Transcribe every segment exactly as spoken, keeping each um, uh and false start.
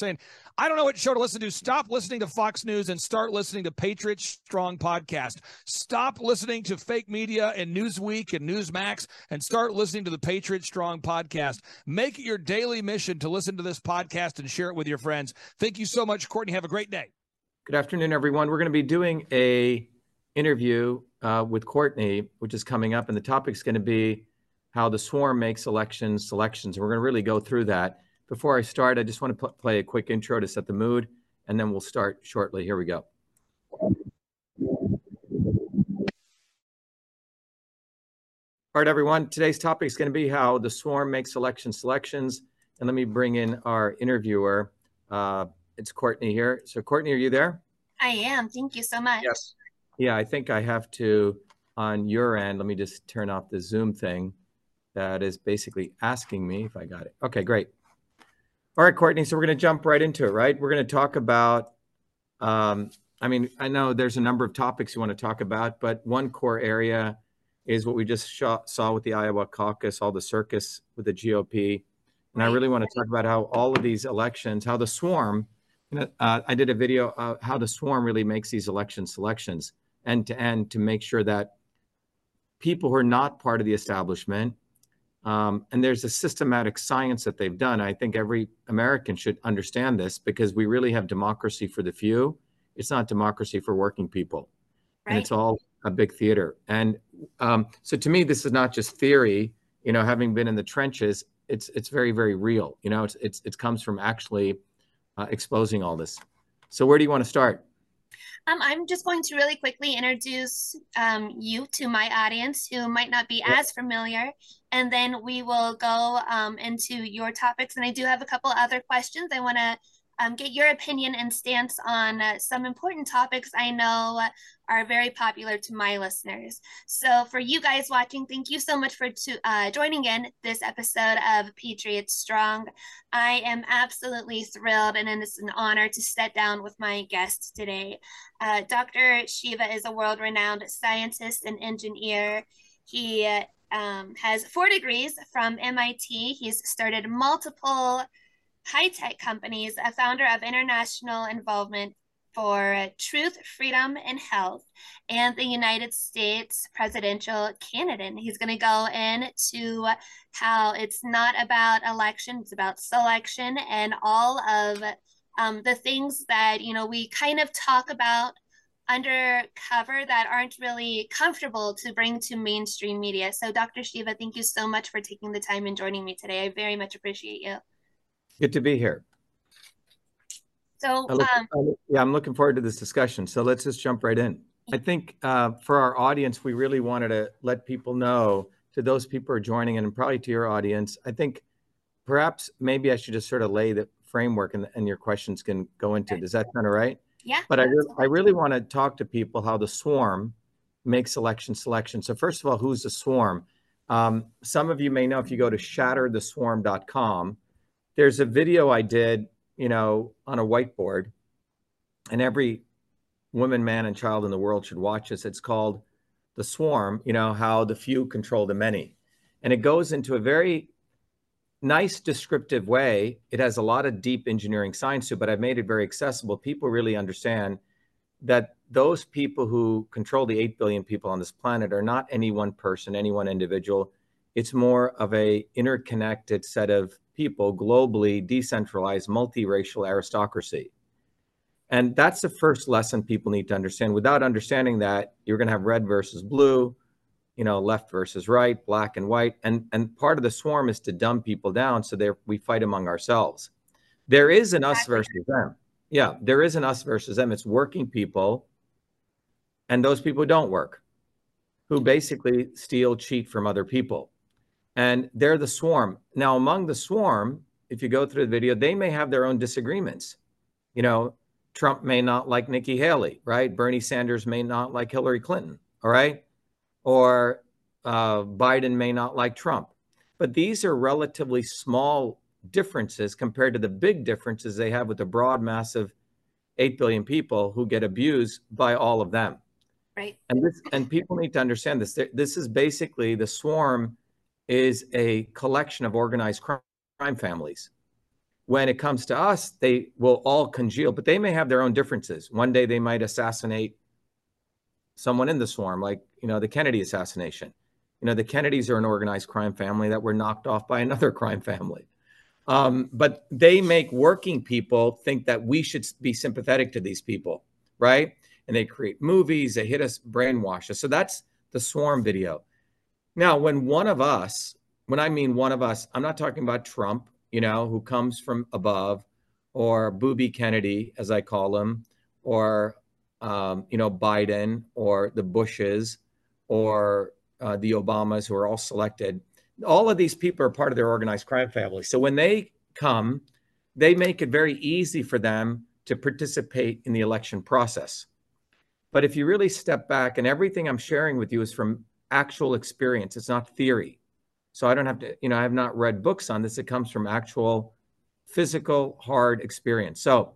saying. I don't know what show to listen to. Stop listening to Fox News and start listening to Patriot Strong Podcast. Stop listening to fake media and Newsweek and Newsmax and start listening to the Patriot Strong Podcast. Make it your daily mission to listen to this podcast and share it with your friends. Thank you so much, Courtney. Have a great day. Good afternoon, everyone. We're going to be doing a interview uh, with Courtney, which is coming up, and the topic's going to be how the swarm makes elections selections. And we're going to really go through that. Before I start, I just want to pl- play a quick intro to set the mood, and then we'll start shortly. Here we go. All right, everyone. Today's topic is going to be how the swarm makes election selections. And let me bring in our interviewer. Uh, it's Courtney here. So, Courtney, are you there? I am. Thank you so much. Yes. Yeah, I think I have to, on your end, let me just turn off the Zoom thing that is basically asking me if I got it. Okay, great. All right, Courtney, so we're going to jump right into it, right? We're going to talk about, um, I mean, I know there's a number of topics you want to talk about, but one core area is what we just saw with the Iowa caucus, all the circus with the G O P. And I really want to talk about how all of these elections, how the swarm, you know, uh, I did a video on how the swarm really makes these election selections end to end to make sure that people who are not part of the establishment, um, and there's a systematic science that they've done. I think every American should understand this because we really have democracy for the few. It's not democracy for working people. Right. And it's all a big theater. And um, so to me, this is not just theory, you know, having been in the trenches, it's it's very, very real. You know, it's, it's it comes from actually uh, exposing all this. So where do you want to start? Um, I'm just going to really quickly introduce um, you to my audience who might not be as familiar, and then we will go um, into your topics. And I do have a couple other questions. I want to um, get your opinion and stance on uh, some important topics I know are very popular to my listeners. So for you guys watching, thank you so much for to, uh, joining in this episode of Patriot Strong. I am absolutely thrilled, and it's an honor to sit down with my guest today. Uh, Doctor Shiva is a world-renowned scientist and engineer. He uh, um, has four degrees from M I T. He's started multiple high-tech companies, a founder of international involvement for Truth, Freedom, and Health, and the United States presidential candidate. He's going to go into how it's not about election, it's about selection, and all of um, the things that, you know, we kind of talk about undercover that aren't really comfortable to bring to mainstream media. So Doctor Shiva, thank you so much for taking the time and joining me today. I very much appreciate you. Good to be here. So, um, look, yeah, I'm looking forward to this discussion. So let's just jump right in. I think uh, for our audience, we really wanted to let people know, to those people who are joining in and probably to your audience, I think perhaps maybe I should just sort of lay the framework and, and your questions can go into. Does that sound all right? Yeah. But I, re- I really want to talk to people how the swarm makes election selection. So first of all, who's the swarm? Um, some of you may know if you go to shatter the swarm dot com, there's a video I did, you know, on a whiteboard, and every woman, man, and child in the world should watch this. It's called The Swarm, you know, how the few control the many. And it goes into a very nice descriptive way. It has a lot of deep engineering science to it, but I've made it very accessible. People really understand that those people who control the eight billion people on this planet are not any one person, any one individual. It's more of a interconnected set of people, globally decentralized, multiracial aristocracy. And that's the first lesson people need to understand. Without understanding that, you're going to have red versus blue, you know, left versus right, black and white. And, and part of the swarm is to dumb people down so that we fight among ourselves. There is an us versus them. Yeah, there is an us versus them. It's working people and those people who don't work, who basically steal, cheat from other people. And they're the swarm. Now, among the swarm, if you go through the video, they may have their own disagreements. You know, Trump may not like Nikki Haley, right? Bernie Sanders may not like Hillary Clinton, all right? Or uh, Biden may not like Trump. But these are relatively small differences compared to the big differences they have with the broad mass of eight billion people who get abused by all of them. Right. And this, and people need to understand this. This is basically the swarm is a collection of organized crime families when it comes to us, they will all congeal, but they may have their own differences. One day they might assassinate someone in the swarm, like, you know, the Kennedy assassination. You know, the Kennedys are an organized crime family that were knocked off by another crime family. Um, but they make working people think that we should be sympathetic to these people, right? And they create movies, they hit us, brainwash us. So that's the swarm video. Now, when one of us, when I mean one of us, I'm not talking about Trump, you know, who comes from above, or Booby Kennedy, as I call him, or, um, you know, Biden, or the Bushes, or uh, the Obamas, who are all selected. All of these people are part of their organized crime family. So when they come, they make it very easy for them to participate in the election process. But if you really step back, and everything I'm sharing with you is from actual experience, it's not theory. So I don't have to, you know, I have not read books on this. It comes from actual physical, hard experience. So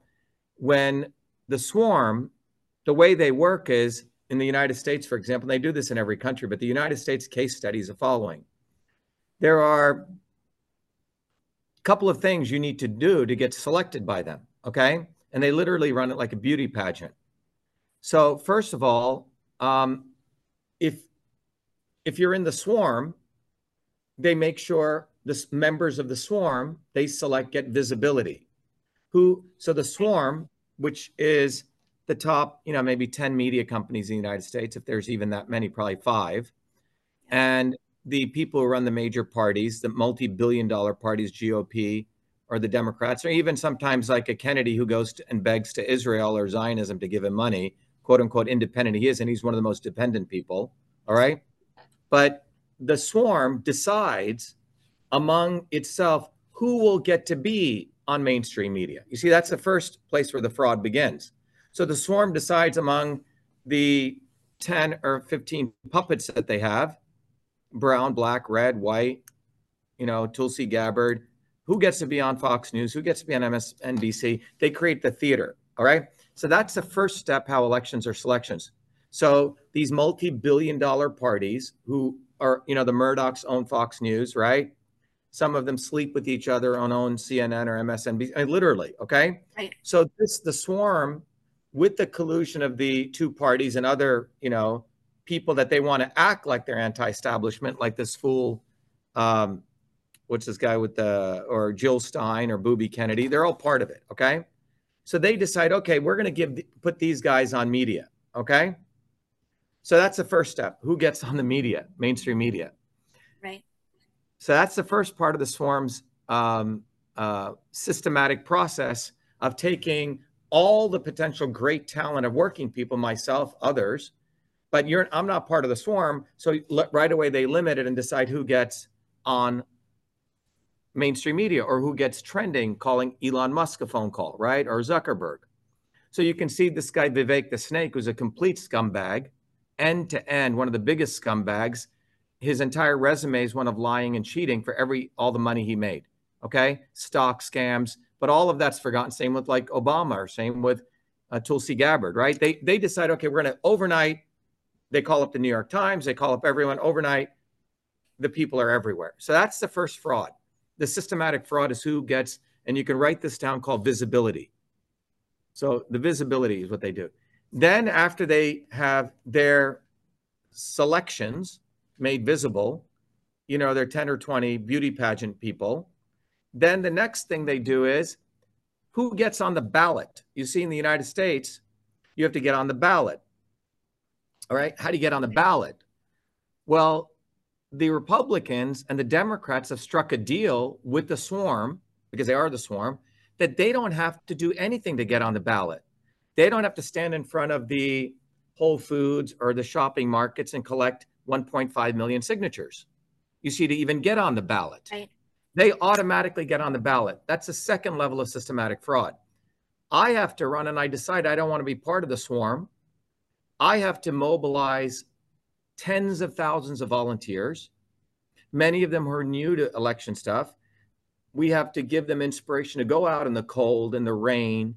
when the swarm, the way they work is in the United States, for example, and they do this in every country, but the United States case study is the following. There are a couple of things you need to do to get selected by them, okay? And they literally run it like a beauty pageant. So first of all, um, if, if you're in the swarm, they make sure the members of the swarm, they select, get visibility. Who, so the swarm, which is the top, you know, maybe ten media companies in the United States, if there's even that many, probably five. And the people who run the major parties, the multi-billion dollar parties, G O P or the Democrats, or even sometimes like a Kennedy who goes to, and begs to Israel or Zionism to give him money, quote unquote independent he is, and he's one of the most dependent people, all right? But the swarm decides among itself who will get to be on mainstream media. You see, that's the first place where the fraud begins. So the swarm decides among the ten or fifteen puppets that they have, brown, black, red, white, you know, Tulsi Gabbard, who gets to be on Fox News, who gets to be on M S N B C. They create the theater, all right? So that's the first step, how elections are selections. So these multi-billion dollar parties who are, you know, the Murdochs own Fox News, right? Some of them sleep with each other on own C N N or M S N B C, I mean, literally, okay? Right. So this, the swarm, with the collusion of the two parties and other, you know, people that they want to act like they're anti-establishment, like this fool, um, what's this guy with the, or Jill Stein or Booby Kennedy, they're all part of it, okay? So they decide, okay, we're going to give, put these guys on media, okay? So that's the first step. Who gets on the media, mainstream media? Right. So that's the first part of the swarm's um, uh, systematic process of taking all the potential great talent of working people, myself, others, but you're, I'm not part of the swarm, so right away they limit it and decide who gets on mainstream media or who gets trending, calling Elon Musk a phone call, right, or Zuckerberg. So you can see this guy Vivek the Snake, who's a complete scumbag, end to end, one of the biggest scumbags. His entire resume is one of lying and cheating for every all the money he made, okay? Stock scams, but all of that's forgotten. Same with like Obama, or same with uh, Tulsi Gabbard, right? They, they decide, okay, we're going to overnight. They call up the New York Times. They call up everyone overnight. The people are everywhere. So that's the first fraud. The systematic fraud is who gets, and you can write this down, called visibility. So the visibility is what they do. Then after they have their selections made visible, you know, their ten or twenty beauty pageant people, then the next thing they do is who gets on the ballot. You see, in the United States, you have to get on the ballot. All right. How do you get on the ballot? Well, the Republicans and the Democrats have struck a deal with the swarm, because they are the swarm, that they don't have to do anything to get on the ballot. They don't have to stand in front of the Whole Foods or the shopping markets and collect one point five million signatures, you see, to even get on the ballot. Right. They automatically get on the ballot. That's the second level of systematic fraud. I have to run and I decide I don't want to be part of the swarm. I have to mobilize tens of thousands of volunteers, many of them who are new to election stuff. We have to give them inspiration to go out in the cold and the rain,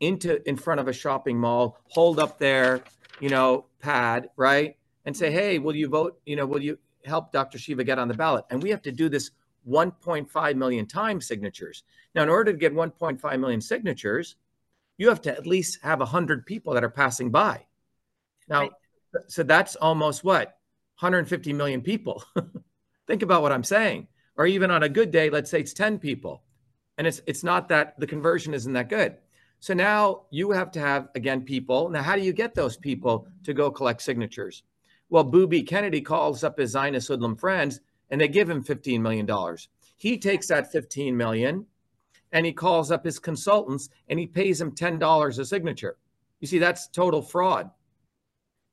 into in front of a shopping mall, hold up their, you know, pad, right, and say, hey, will you vote? You know, will you help Doctor Shiva get on the ballot? And we have to do this one point five million time signatures. Now, in order to get one point five million signatures, you have to at least have one hundred people that are passing by. Now, right. So that's almost what? one hundred fifty million people. Think about what I'm saying. Or even on a good day, let's say it's ten people. And it's it's not that the conversion isn't that good. So now you have to have, again, people. Now, how do you get those people to go collect signatures? Well, Booby Kennedy calls up his Zionist hoodlum friends, and they give him fifteen million dollars. He takes that fifteen million dollars, and he calls up his consultants, and he pays them ten dollars a signature. You see, that's total fraud.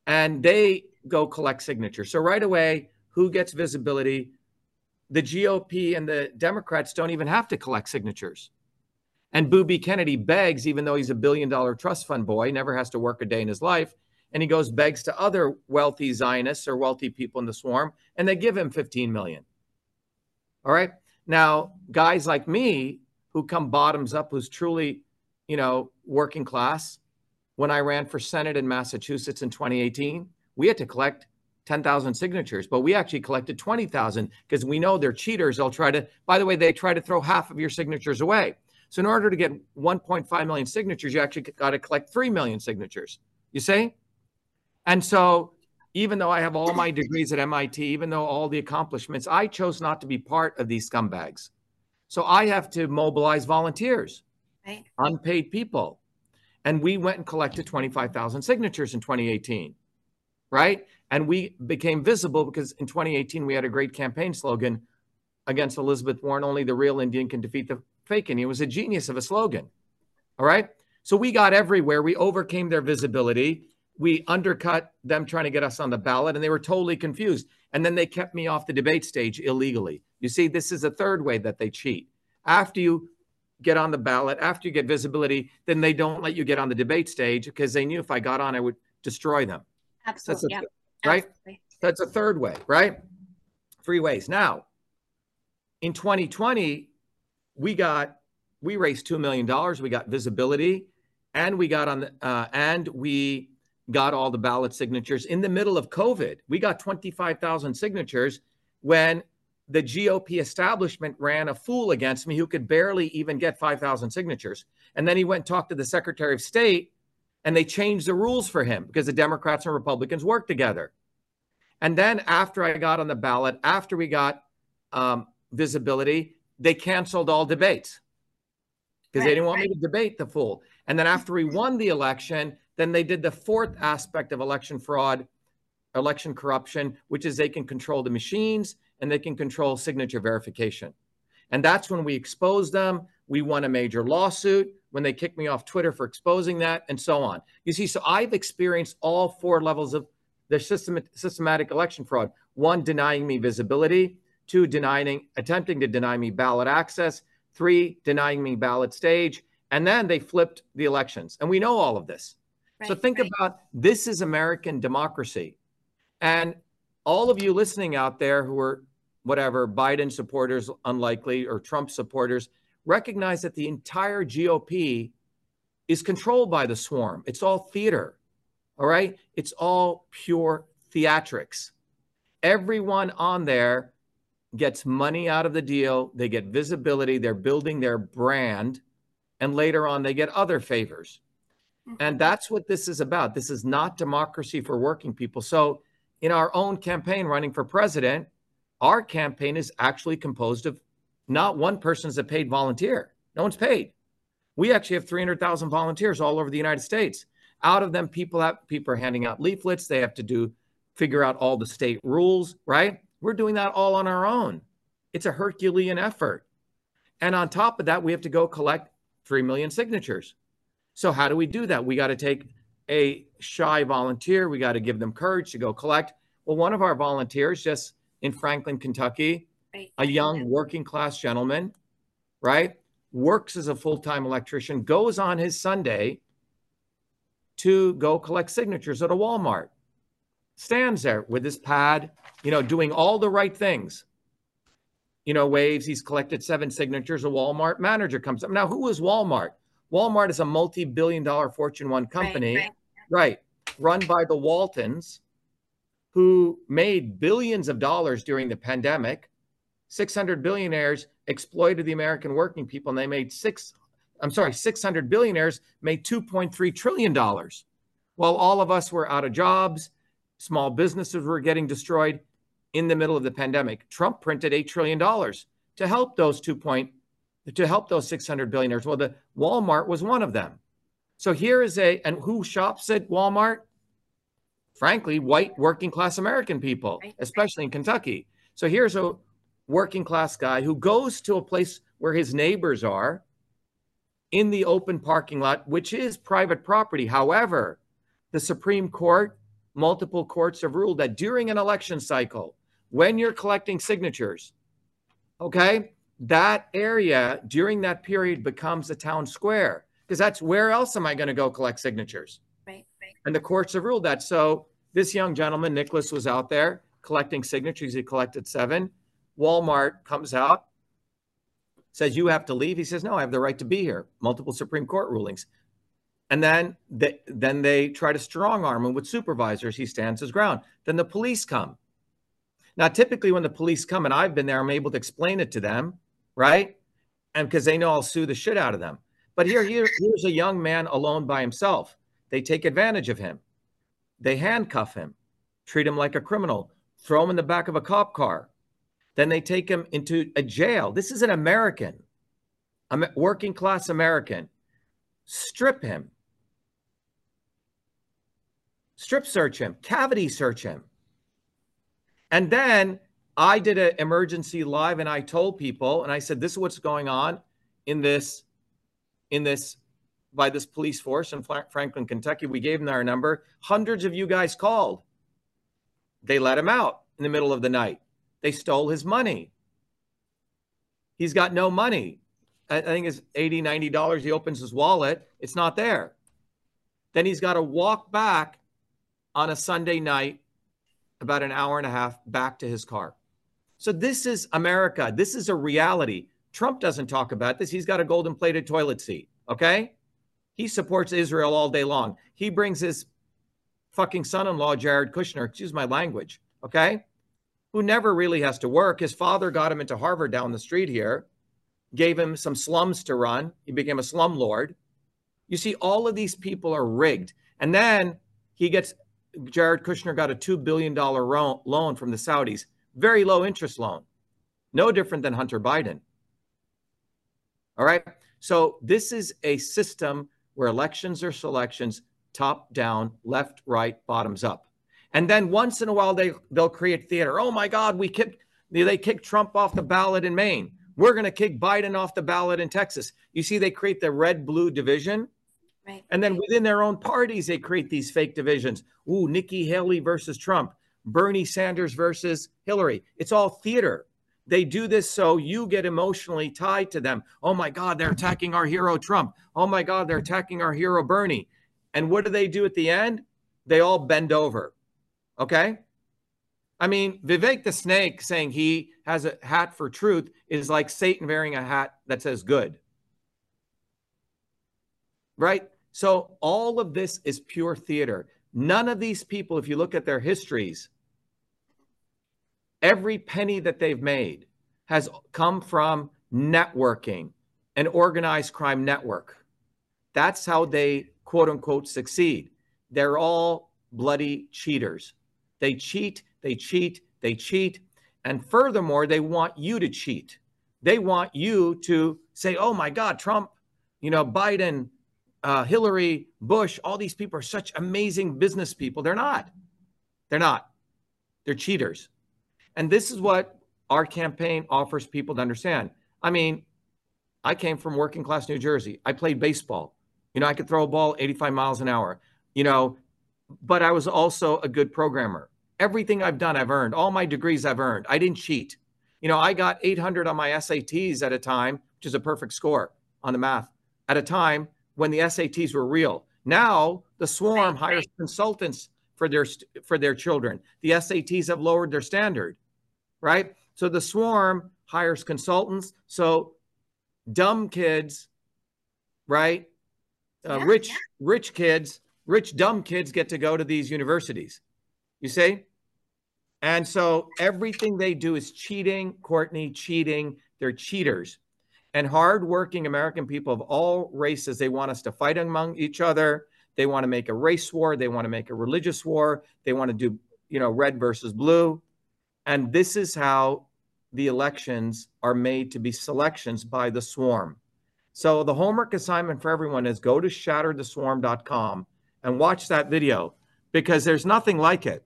And they go collect signatures. So right away, who gets visibility? The G O P and the Democrats don't even have to collect signatures. And Booby Kennedy begs, even though he's a billion-dollar trust fund boy, never has to work a day in his life, and he goes begs to other wealthy Zionists or wealthy people in the swarm, and they give him fifteen million dollars. All right? Now, guys like me who come bottoms up, who's truly, you know, working class, when I ran for Senate in Massachusetts in twenty eighteen, we had to collect ten thousand signatures, but we actually collected twenty thousand because we know they're cheaters. They'll try to, by the way, they try to throw half of your signatures away. So in order to get one point five million signatures, you actually got to collect three million signatures, you see? And so even though I have all my degrees at M I T, even though all the accomplishments, I chose not to be part of these scumbags. So I have to mobilize volunteers, right. Unpaid people. And we went and collected twenty-five thousand signatures in twenty eighteen, right? And we became visible because in twenty eighteen, we had a great campaign slogan against Elizabeth Warren, only the real Indian can defeat the fake Indian. It was a genius of a slogan, all right? So we got everywhere. We overcame their visibility. We undercut them trying to get us on the ballot, and they were totally confused. And then they kept me off the debate stage illegally. You see, this is a third way that they cheat. After you get on the ballot, after you get visibility, then they don't let you get on the debate stage because they knew if I got on, I would destroy them. Absolutely. That's a, yeah. Right? Absolutely. That's a third way, right? Three ways. Now, in twenty twenty, we got, we raised two million dollars. We got visibility and we got on the, uh, and we got all the ballot signatures in the middle of COVID. We got twenty-five thousand signatures when the G O P establishment ran a fool against me who could barely even get five thousand signatures. And then he went and talked to the Secretary of State, and they changed the rules for him because the Democrats and Republicans worked together. And then after I got on the ballot, after we got um, visibility, they canceled all debates because right, they didn't want right. me to debate the fool. And then after we won the election, then they did the fourth aspect of election fraud, election corruption, which is they can control the machines and they can control signature verification. And that's when we exposed them. We won a major lawsuit when they kicked me off Twitter for exposing that and so on. You see, so I've experienced all four levels of the system, systematic election fraud. One, denying me visibility. Two, denying, attempting to deny me ballot access. Three, denying me ballot stage. And then they flipped the elections. And we know all of this. Right, so think right. about, this is American democracy. And all of you listening out there who are, whatever, Biden supporters, unlikely, or Trump supporters, recognize that the entire G O P is controlled by the swarm. It's all theater, all right? It's all pure theatrics. Everyone on there gets money out of the deal. They get visibility. They're building their brand. And later on, they get other favors. And that's what this is about. This is not democracy for working people. So in our own campaign running for president, our campaign is actually composed of not one person's a paid volunteer. No one's paid. We actually have three hundred thousand volunteers all over the United States. Out of them, people have, people are handing out leaflets. They have to do, figure out all the state rules, right? We're doing that all on our own. It's a Herculean effort. And on top of that, we have to go collect three million signatures. So how do we do that? We got to take a shy volunteer. We got to give them courage to go collect. Well, one of our volunteers just in Franklin, Kentucky, right. a young working class gentleman, right, works as a full-time electrician, goes on his Sunday to go collect signatures at a Walmart, stands there with his pad, you know, doing all the right things. You know, waves, he's collected seven signatures, a Walmart manager comes up. Now, who is Walmart? Walmart is a multi-billion dollar Fortune one company, right, right. right, run by the Waltons, who made billions of dollars during the pandemic, six hundred billionaires exploited the American working people, and they made six, I'm sorry, six hundred billionaires made two point three trillion dollars. While all of us were out of jobs, small businesses were getting destroyed in the middle of the pandemic. Trump printed eight trillion dollars to help those two point, to help those six hundred billionaires. Well, the Walmart was one of them. So here is a, and who shops at Walmart? Frankly, white working class American people, especially in Kentucky. So here's a working class guy who goes to a place where his neighbors are in the open parking lot, which is private property. However, the Supreme Court, multiple courts have ruled that during an election cycle, when you're collecting signatures, okay, that area during that period becomes a town square, because that's where else am I going to go collect signatures? Right, right. And the courts have ruled that. So this young gentleman, Nicholas, was out there collecting signatures. He collected seven. Walmart comes out, says, you have to leave. He says, no, I have the right to be here. Multiple Supreme Court rulings. And then they, then they try to strong arm him with supervisors. He stands his ground. Then the police come. Now, typically when the police come, and I've been there, I'm able to explain it to them, right? And because they know I'll sue the shit out of them. But here, here, here's a young man alone by himself. They take advantage of him. They handcuff him, treat him like a criminal, throw him in the back of a cop car. Then they take him into a jail. This is an American, a working class American. Strip him. Strip search him, cavity search him. And then I did an emergency live, and I told people, and I said, this is what's going on in this, in this, by this police force in Franklin, Kentucky. We gave them our number. Hundreds of you guys called. They let him out in the middle of the night. They stole his money. He's got no money. I think it's eighty dollars, ninety dollars. He opens his wallet. It's not there. Then he's got to walk back on a Sunday night, about an hour and a half, back to his car. So this is America. This is a reality. Trump doesn't talk about this. He's got a golden-plated toilet seat, okay? He supports Israel all day long. He brings his fucking son-in-law, Jared Kushner, excuse my language, okay, who never really has to work. His father got him into Harvard down the street here, gave him some slums to run. He became a slumlord. You see, all of these people are rigged. And then he gets, Jared Kushner got a two billion dollars loan from the Saudis, very low interest loan, no different than Hunter Biden. All right. So this is a system where elections are selections, top down, left, right, bottoms up. And then once in a while, they, they'll create theater. Oh my God, we kicked, they kicked Trump off the ballot in Maine. We're going to kick Biden off the ballot in Texas. You see, they create the red-blue division. Right. And then within their own parties, they create these fake divisions. Ooh, Nikki Haley versus Trump, Bernie Sanders versus Hillary. It's all theater. They do this so you get emotionally tied to them. Oh my God, they're attacking our hero Trump. Oh my God, they're attacking our hero Bernie. And what do they do at the end? They all bend over. Okay? I mean, Vivek the Snake saying he has a hat for truth is like Satan wearing a hat that says good. Right? So all of this is pure theater. None of these people, if you look at their histories, every penny that they've made has come from networking, an organized crime network. That's how they, quote unquote, succeed. They're all bloody cheaters. They cheat, they cheat, they cheat. And furthermore, they want you to cheat. They want you to say, oh my God, Trump, you know, Biden, Uh, Hillary, Bush, all these people are such amazing business people. They're not. They're not. They're cheaters. And this is what our campaign offers people to understand. I mean, I came from working class New Jersey. I played baseball. You know, I could throw a ball eighty-five miles an hour, you know, but I was also a good programmer. Everything I've done, I've earned. All my degrees I've earned. I didn't cheat. You know, I got eight hundred on my S A Ts at a time, which is a perfect score on the math, at a time when the S A Ts were real. Now the swarm hires consultants for their, for their children. The S A Ts have lowered their standard, right? So the swarm hires consultants. So dumb kids, right? Uh, yeah, rich, yeah. rich kids, rich dumb kids get to go to these universities, you see? And so everything they do is cheating, Courtney, cheating. They're cheaters. And hardworking American people of all races, they want us to fight among each other. They want to make a race war. They want to make a religious war. They want to do, you know, red versus blue. And this is how the elections are made to be selections by the swarm. So the homework assignment for everyone is go to shatter the swarm dot com and watch that video, because there's nothing like it.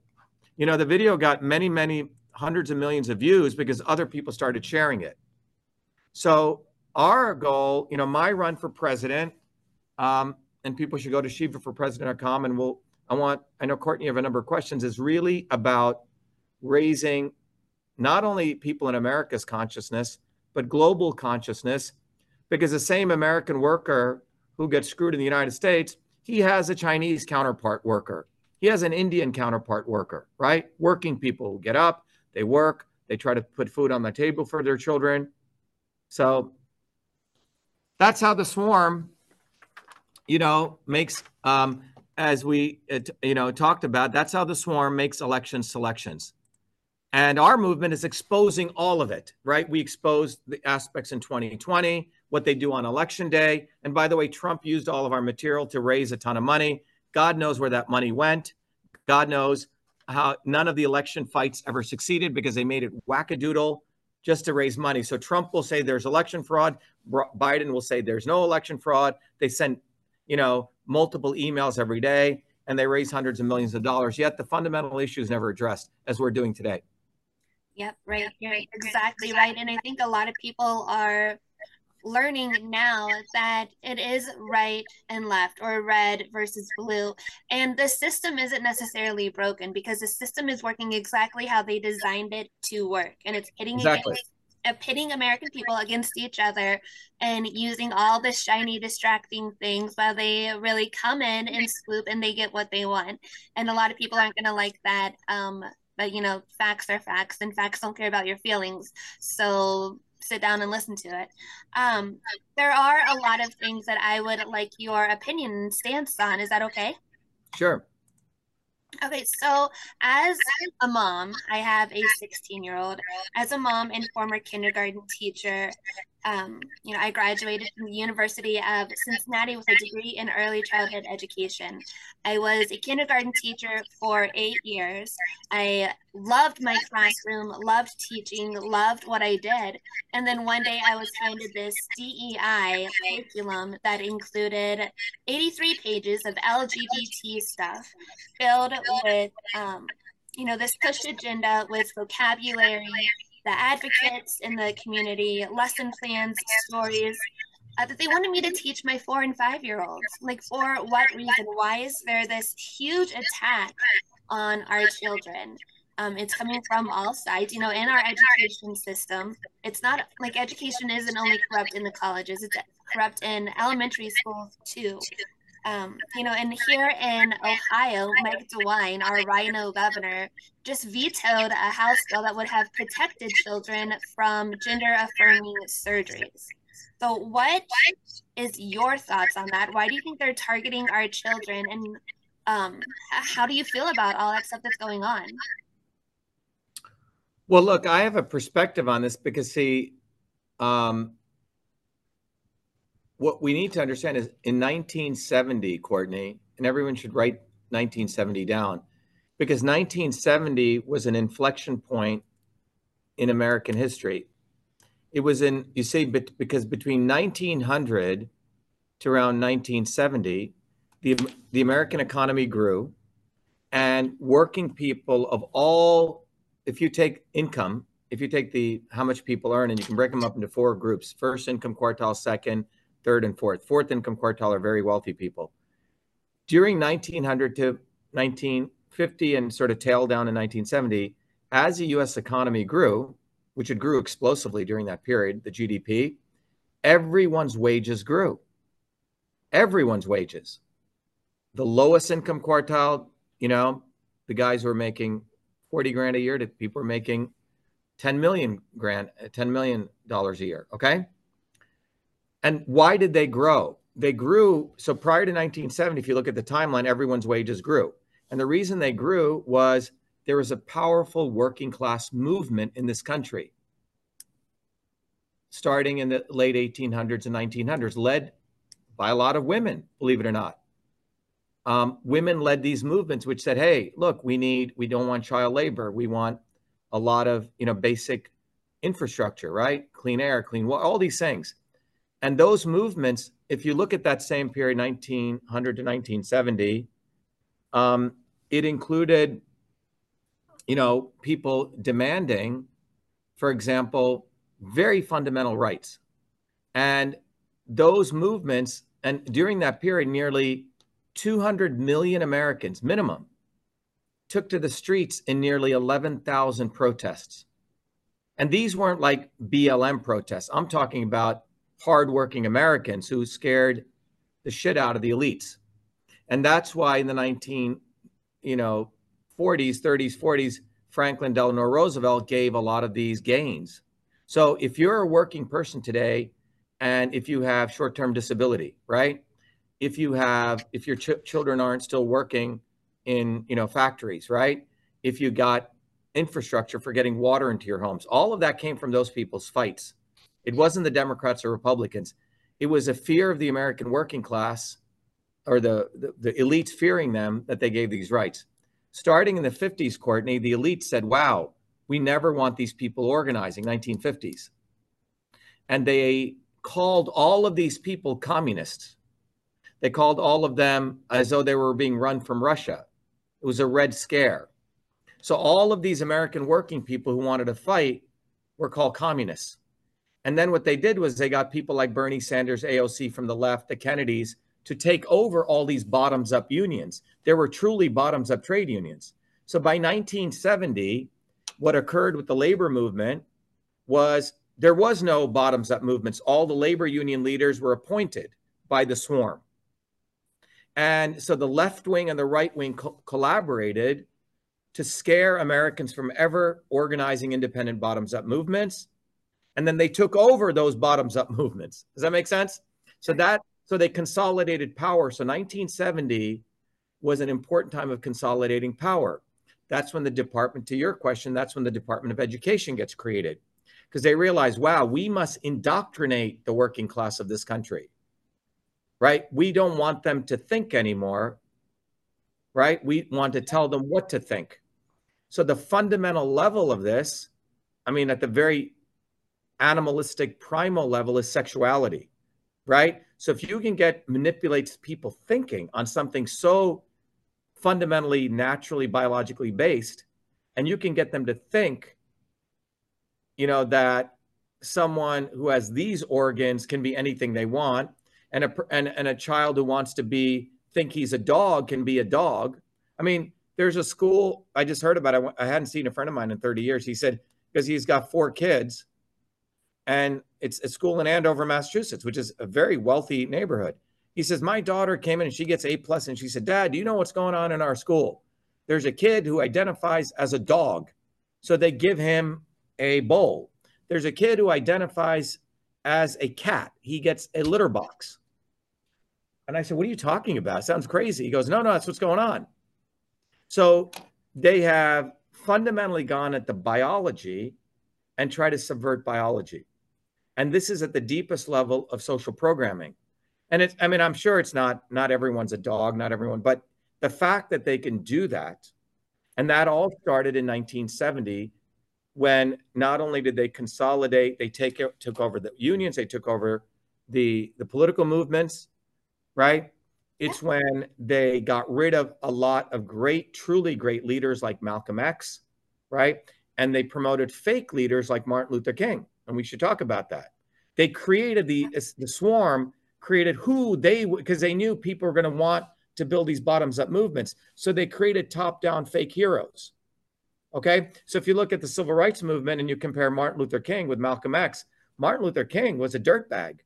You know, the video got many, many hundreds of millions of views because other people started sharing it. So our goal, you know, my run for president, um, and people should go to shiva for president dot com, and we'll, I want, I know Courtney, you have a number of questions, is really about raising not only people in America's consciousness, but global consciousness, because the same American worker who gets screwed in the United States, he has a Chinese counterpart worker. He has an Indian counterpart worker, right? Working people who get up, they work, they try to put food on the table for their children. So that's how the swarm, you know, makes, um, as we, uh, you know, talked about, that's how the swarm makes election selections. And our movement is exposing all of it, right? We exposed the aspects in twenty twenty, what they do on election day. And by the way, Trump used all of our material to raise a ton of money. God knows where that money went. God knows how none of the election fights ever succeeded because they made it wackadoodle just to raise money. So Trump will say there's election fraud. Biden will say there's no election fraud. They send, you know, multiple emails every day and they raise hundreds of millions of dollars. Yet the fundamental issue is never addressed as we're doing today. Yep, right, right, exactly right. And I think a lot of people are learning now that it is right and left, or red versus blue. And the system isn't necessarily broken because the system is working exactly how they designed it to work. And it's hitting, exactly. against, pitting American people against each other and using all the shiny, distracting things while they really come in and swoop and they get what they want. And a lot of people aren't going to like that. Um, But, you know, facts are facts, and facts don't care about your feelings. So sit down and listen to it. Um, there are a lot of things that I would like your opinion and stance on. Is that okay? Sure. Okay, so as a mom, I have a sixteen-year-old. As a mom and former kindergarten teacher, um, you know, I graduated from the University of Cincinnati with a degree in early childhood education. I was a kindergarten teacher for eight years. I loved my classroom, loved teaching, loved what I did. And then one day I was handed this D E I curriculum that included eighty-three pages of L G B T stuff filled with, um, you know, this push agenda with vocabulary, the advocates in the community, lesson plans, stories, uh, that they wanted me to teach my four and five-year-olds. Like, for what reason? Why is there this huge attack on our children? Um, it's coming from all sides, you know, in our education system. It's not like education isn't only corrupt in the colleges, it's corrupt in elementary schools too. Um, you know, and here in Ohio, Mike DeWine, our Rhino governor, just vetoed a House bill that would have protected children from gender-affirming surgeries. So what is your thoughts on that? Why do you think they're targeting our children? And um, how do you feel about all that stuff that's going on? Well, look, I have a perspective on this because, see, um, what we need to understand is in nineteen seventy, Courtney, and everyone should write nineteen seventy down, because nineteen seventy was an inflection point in American history. It was in, you say, because between nineteen hundred to around nineteen seventy, the, the American economy grew, and working people of all, if you take income, if you take the, how much people earn, and you can break them up into four groups, first income quartile, second, third and fourth. Fourth income quartile are very wealthy people. During nineteen hundred to nineteen fifty and sort of tail down in nineteen seventy, as the U S economy grew, which it grew explosively during that period, the G D P, everyone's wages grew. Everyone's wages. The lowest income quartile, you know, the guys who were making forty grand a year, to people were making ten million grand, ten million dollars a year, okay? And why did they grow? They grew, so prior to nineteen seventy, if you look at the timeline, everyone's wages grew. And the reason they grew was there is a powerful working class movement in this country, starting in the late eighteen hundreds and nineteen hundreds, led by a lot of women, believe it or not. Um, women led these movements, which said, hey, look, we need, we don't want child labor. We want a lot of, you know, basic infrastructure, right? Clean air, clean water, all these things. And those movements, if you look at that same period, nineteen hundred to nineteen seventy, um, it included, you know, people demanding, for example, very fundamental rights. And those movements, and during that period, nearly two hundred million Americans minimum took to the streets in nearly eleven thousand protests. And these weren't like B L M protests. I'm talking about hardworking Americans who scared the shit out of the elites. And that's why in the nineteen, you know, forties, thirties, forties, Franklin Delano Roosevelt gave a lot of these gains. So if you're a working person today, and if you have short-term disability, right? If you have, if your ch children aren't still working in, you know, factories, right? If you got infrastructure for getting water into your homes, all of that came from those people's fights. It wasn't the Democrats or Republicans. It was a fear of the American working class or the, the, the elites fearing them that they gave these rights. Starting in the fifties, Courtney, the elites said, wow, we never want these people organizing, nineteen fifties. And they called all of these people communists. They called all of them as though they were being run from Russia. It was a Red Scare. So all of these American working people who wanted to fight were called communists. And then what they did was they got people like Bernie Sanders, A O C from the left, the Kennedys, to take over all these bottoms-up unions. There were truly bottoms-up trade unions. So by nineteen seventy, what occurred with the labor movement was there was no bottoms-up movements. All the labor union leaders were appointed by the swarm. And so the left wing and the right wing co collaborated to scare Americans from ever organizing independent bottoms-up movements. And then they took over those bottoms-up movements. Does that make sense? So that, so they consolidated power. So nineteen seventy was an important time of consolidating power. That's when the department, to your question, that's when the Department of Education gets created, because they realize, wow, we must indoctrinate the working class of this country, right? We don't want them to think anymore, right? We want to tell them what to think. So the fundamental level of this, I mean, at the very animalistic primal level is sexuality, right? So if you can get, manipulate people thinking on something so fundamentally, naturally, biologically based, and you can get them to think, you know, that someone who has these organs can be anything they want, and a, and, and a child who wants to be, think he's a dog can be a dog. I mean, there's a school I just heard about. I, I hadn't seen a friend of mine in thirty years. He said, because he's got four kids, and it's a school in Andover, Massachusetts, which is a very wealthy neighborhood. He says, my daughter came in and she gets A plus and she said, Dad, do you know what's going on in our school? There's a kid who identifies as a dog, so they give him a bowl. There's a kid who identifies as a cat. He gets a litter box. And I said, what are you talking about? It sounds crazy. He goes, no, no, that's what's going on. So they have fundamentally gone at the biology and try to subvert biology. And this is at the deepest level of social programming. And it's, I mean, I'm sure it's not, not everyone's a dog, not everyone, but the fact that they can do that, and that all started in nineteen seventy, when not only did they consolidate, they take, took over the unions, they took over the, the political movements, right? It's when they got rid of a lot of great, truly great leaders like Malcolm X, right? And they promoted fake leaders like Martin Luther King, and we should talk about that. They created the, the swarm, created who they, because they knew people were going to want to build these bottoms-up movements. So they created top-down fake heroes, okay? So if you look at the Civil Rights Movement and you compare Martin Luther King with Malcolm X, Martin Luther King was a dirtbag.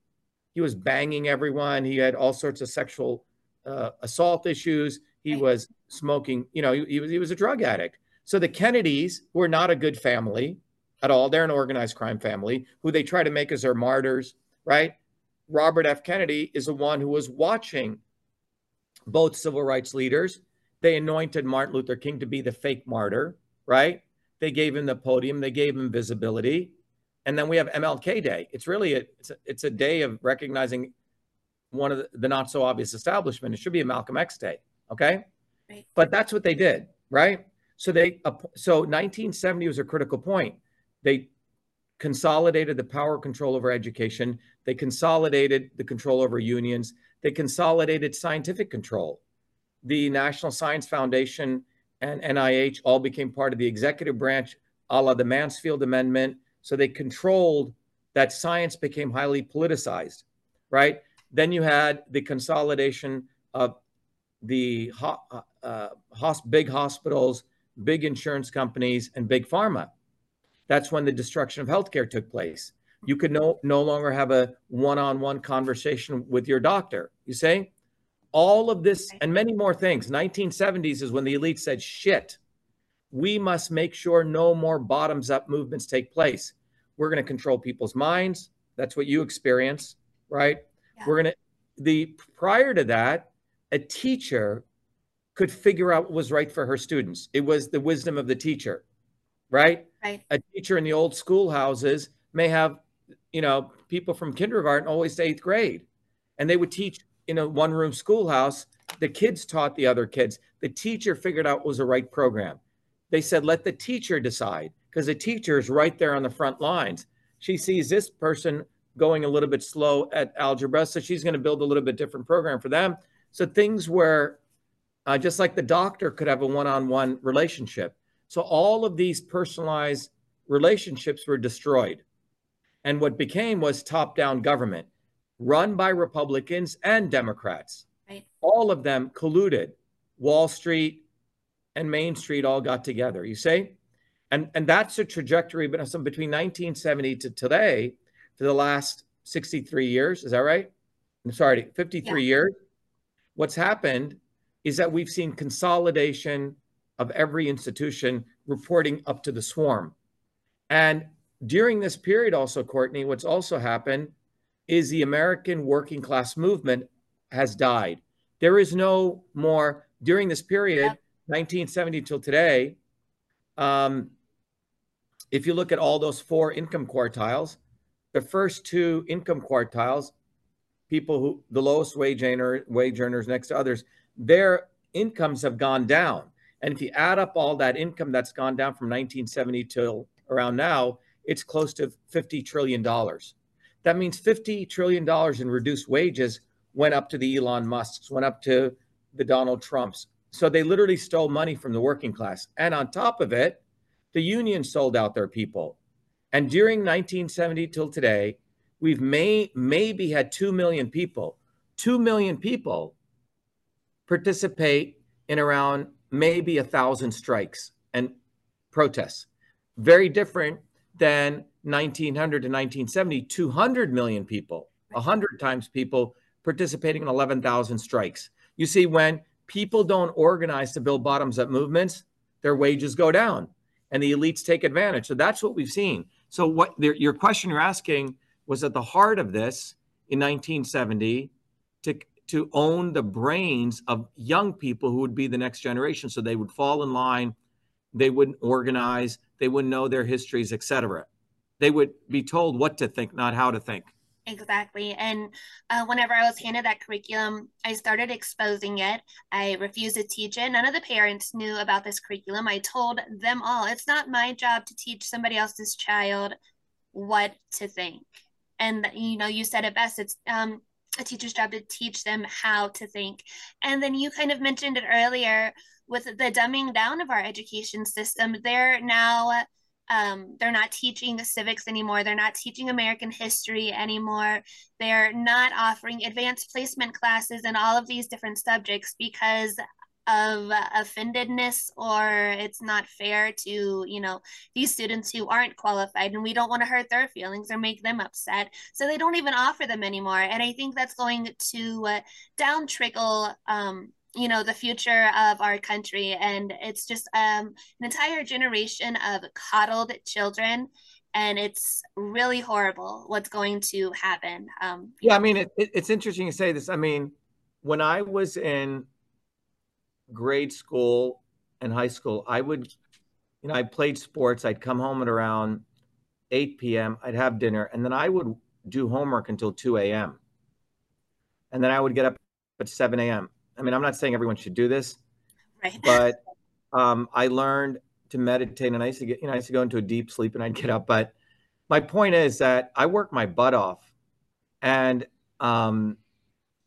He was banging everyone. He had all sorts of sexual uh, assault issues. He was smoking, you know, he, he, was, he was a drug addict. So the Kennedys, who are not a good family at all, they're an organized crime family, who they try to make as their martyrs, right? Robert F. Kennedy is the one who was watching both civil rights leaders. They anointed Martin Luther King to be the fake martyr, right? They gave him the podium, they gave him visibility. And then we have M L K Day. It's really, a, it's, a, it's a day of recognizing one of the, the not so obvious establishment. It should be a Malcolm X Day, okay? Right. But that's what they did, right? So they, so nineteen seventy was a critical point. They consolidated the power control over education. They consolidated the control over unions. They consolidated scientific control. The National Science Foundation and N I H all became part of the executive branch, a la the Mansfield Amendment. So they controlled that science became highly politicized, right? Then you had the consolidation of the ho uh, hosp big hospitals, big insurance companies, and big pharma. That's when the destruction of healthcare took place. You could no, no longer have a one-on-one conversation with your doctor, you see? All of this and many more things. nineteen seventies is when the elite said, shit, we must make sure no more bottoms-up movements take place. We're going to control people's minds. That's what you experience, right? Yeah. We're going to, the, prior to that, a teacher could figure out what was right for her students. It was the wisdom of the teacher, right? Right. A teacher in the old schoolhouses may have, you know, people from kindergarten always to eighth grade, and they would teach in a one-room schoolhouse. The kids taught the other kids. The teacher figured out what was the right program. They said, let the teacher decide, because the teacher is right there on the front lines. She sees this person going a little bit slow at algebra, so she's going to build a little bit different program for them. So things where, uh, just like the doctor could have a one-on-one relationship. So all of these personalized relationships were destroyed. And what became was top-down government, run by Republicans and Democrats. Right. All of them colluded. Wall Street and Main Street all got together, you see? And, and that's a trajectory between nineteen seventy to today for the last sixty-three years. Is that right? I'm sorry, fifty-three yeah. years. What's happened is that we've seen consolidation of every institution reporting up to the swarm. And during this period also, Courtney, what's also happened is the American working class movement has died. There is no more, during this period, yeah. nineteen seventy till today, um, if you look at all those four income quartiles, the first two income quartiles, people who, the lowest wage, earner, wage earners next to others, their incomes have gone down. And if you add up all that income that's gone down from nineteen seventy till around now, it's close to fifty trillion dollars. That means fifty trillion dollars in reduced wages went up to the Elon Musks, went up to the Donald Trumps. So they literally stole money from the working class. And on top of it, the union sold out their people. And during nineteen seventy till today, we've may, maybe had two million people, two million people participate in around maybe a thousand strikes and protests. Very different than nineteen hundred to nineteen seventy, two hundred million people, one hundred times people participating in eleven thousand strikes. You see, when people don't organize to build bottoms-up movements, their wages go down and the elites take advantage. So that's what we've seen. So what the, your question you're asking was at the heart of this in nineteen seventy to, to own the brains of young people who would be the next generation. So they would fall in line, they wouldn't organize, they wouldn't know their histories, et cetera. They would be told what to think, not how to think. Exactly. And uh, whenever I was handed that curriculum, I started exposing it. I refused to teach it. None of the parents knew about this curriculum. I told them all, it's not my job to teach somebody else's child what to think. And, you know, you said it best. It's um, a teacher's job to teach them how to think. And then you kind of mentioned it earlier with the dumbing down of our education system. They're now... Um, they're not teaching the civics anymore. They're not teaching American history anymore. They're not offering advanced placement classes and all of these different subjects because of offendedness, or it's not fair to, you know, these students who aren't qualified, and we don't want to hurt their feelings or make them upset. So they don't even offer them anymore. And I think that's going to uh, down trickle, um, you know, the future of our country. And it's just um, an entire generation of coddled children. And it's really horrible what's going to happen. Um, yeah, I mean, it, it's interesting you say this. I mean, when I was in grade school and high school, I would you know, I played sports. I'd come home at around eight p m I'd have dinner, and then I would do homework until two a m And then I would get up at seven a m I mean, I'm not saying everyone should do this, right. but um, I learned to meditate, and I used to get, you know, I used to go into a deep sleep and I'd get up. But my point is that I worked my butt off, and um,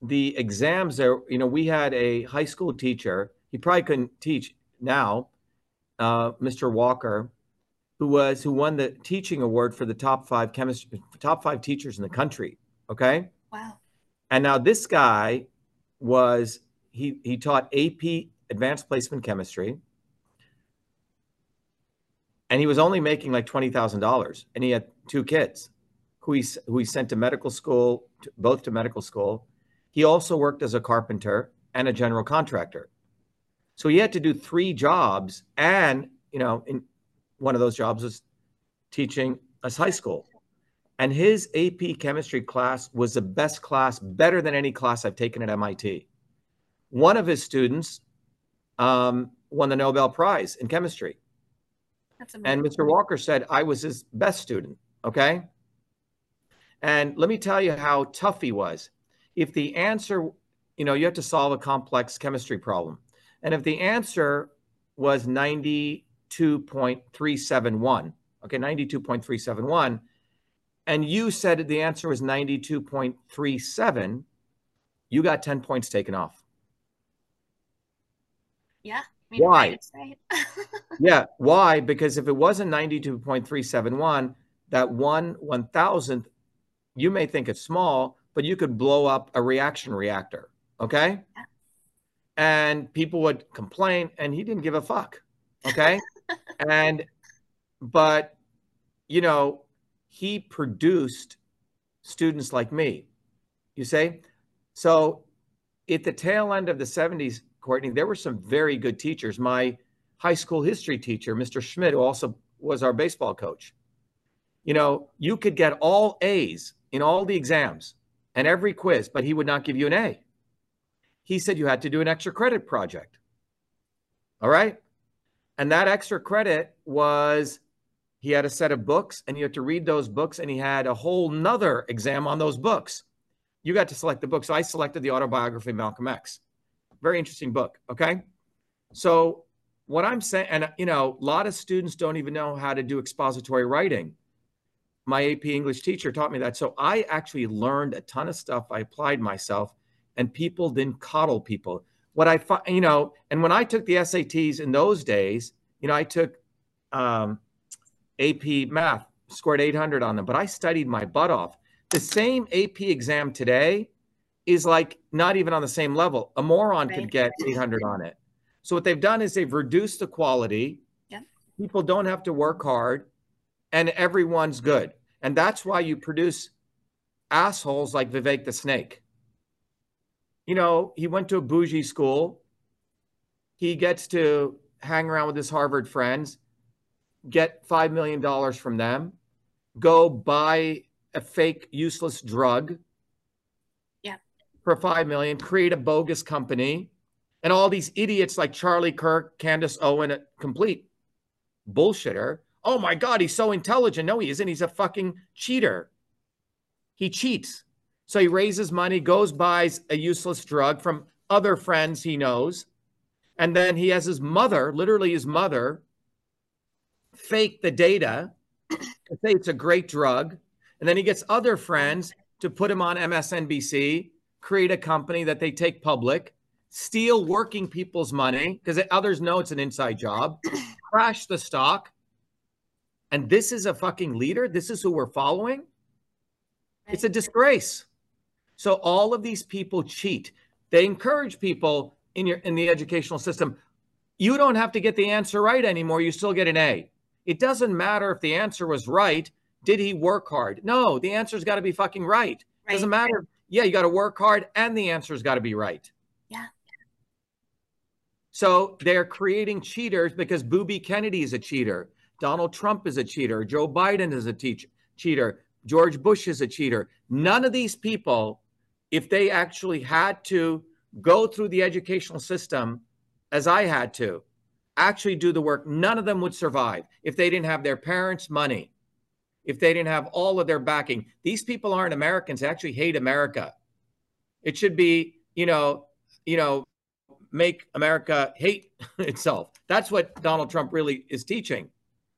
the exams there, you know, we had a high school teacher. He probably couldn't teach now, uh, Mister Walker, who was, who won the teaching award for the top five chemistry, top five teachers in the country. Okay. Wow. And now this guy was, he, he taught A P advanced placement chemistry, and he was only making like twenty thousand dollars, and he had two kids who he, who he sent to medical school, to, both to medical school. He also worked as a carpenter and a general contractor. So he had to do three jobs, and, you know, in one of those jobs was teaching us high school. And his A P chemistry class was the best class, better than any class I've taken at M I T. One of his students um, won the Nobel Prize in chemistry. That's amazing. And Mister Walker said, I was his best student, okay? And let me tell you how tough he was. If the answer, you know, you have to solve a complex chemistry problem. And if the answer was ninety-two point three seven one, okay, ninety-two point three seven one, and you said the answer was ninety-two point three seven, you got ten points taken off. Yeah. I mean, why? Right. Yeah. Why? Because if it wasn't ninety-two point three seven one, that one one thousandth, you may think it's small, but you could blow up a reaction reactor. Okay. Yeah. And people would complain, and he didn't give a fuck. Okay. and, but, you know, he produced students like me, you say? So at the tail end of the seventies, Courtney, there were some very good teachers. My high school history teacher, Mister Schmidt, who also was our baseball coach, you know, you could get all A's in all the exams and every quiz, but he would not give you an A. He said you had to do an extra credit project. All right. And that extra credit was, he had a set of books, and you had to read those books, and he had a whole nother exam on those books. You got to select the books. So I selected the autobiography of Malcolm X. Very interesting book, okay? So what I'm saying, and you know, a lot of students don't even know how to do expository writing. My A P English teacher taught me that. So I actually learned a ton of stuff. I applied myself, and people didn't coddle people. What I, you know, and when I took the S A Ts in those days, you know, I took, um, A P math, scored eight hundred on them, but I studied my butt off. The same A P exam today is like not even on the same level. A moron right. could get eight hundred on it. So what they've done is they've reduced the quality. Yeah. People don't have to work hard, and everyone's good. And that's why you produce assholes like Vivek the Snake. You know, he went to a bougie school. He gets to hang around with his Harvard friends, get five million dollars from them, go buy a fake useless drug yeah. for five million dollars, create a bogus company. And all these idiots like Charlie Kirk, Candace Owen, a complete bullshitter. Oh my God, he's so intelligent. No, he isn't. He's a fucking cheater. He cheats. So he raises money, goes, buys a useless drug from other friends he knows. And then he has his mother, literally his mother, fake the data, say it's a great drug, and then he gets other friends to put him on M S N B C, create a company that they take public, steal working people's money because others know it's an inside job, crash the stock. And this is a fucking leader. This is who we're following. It's a disgrace. So all of these people cheat. They encourage people in your in the educational system. You don't have to get the answer right anymore. You still get an A. It doesn't matter if the answer was right. Did he work hard? No, the answer's got to be fucking right. It doesn't matter. Yeah, you got to work hard, and the answer's got to be right. Yeah. So they're creating cheaters because Booby Kennedy is a cheater. Donald Trump is a cheater. Joe Biden is a teacher, cheater. George Bush is a cheater. None of these people, if they actually had to go through the educational system as I had to, actually do the work, none of them would survive if they didn't have their parents' money, if they didn't have all of their backing. These people aren't Americans. They actually hate America. It should be, you know, you know, make America hate itself. That's what Donald Trump really is teaching.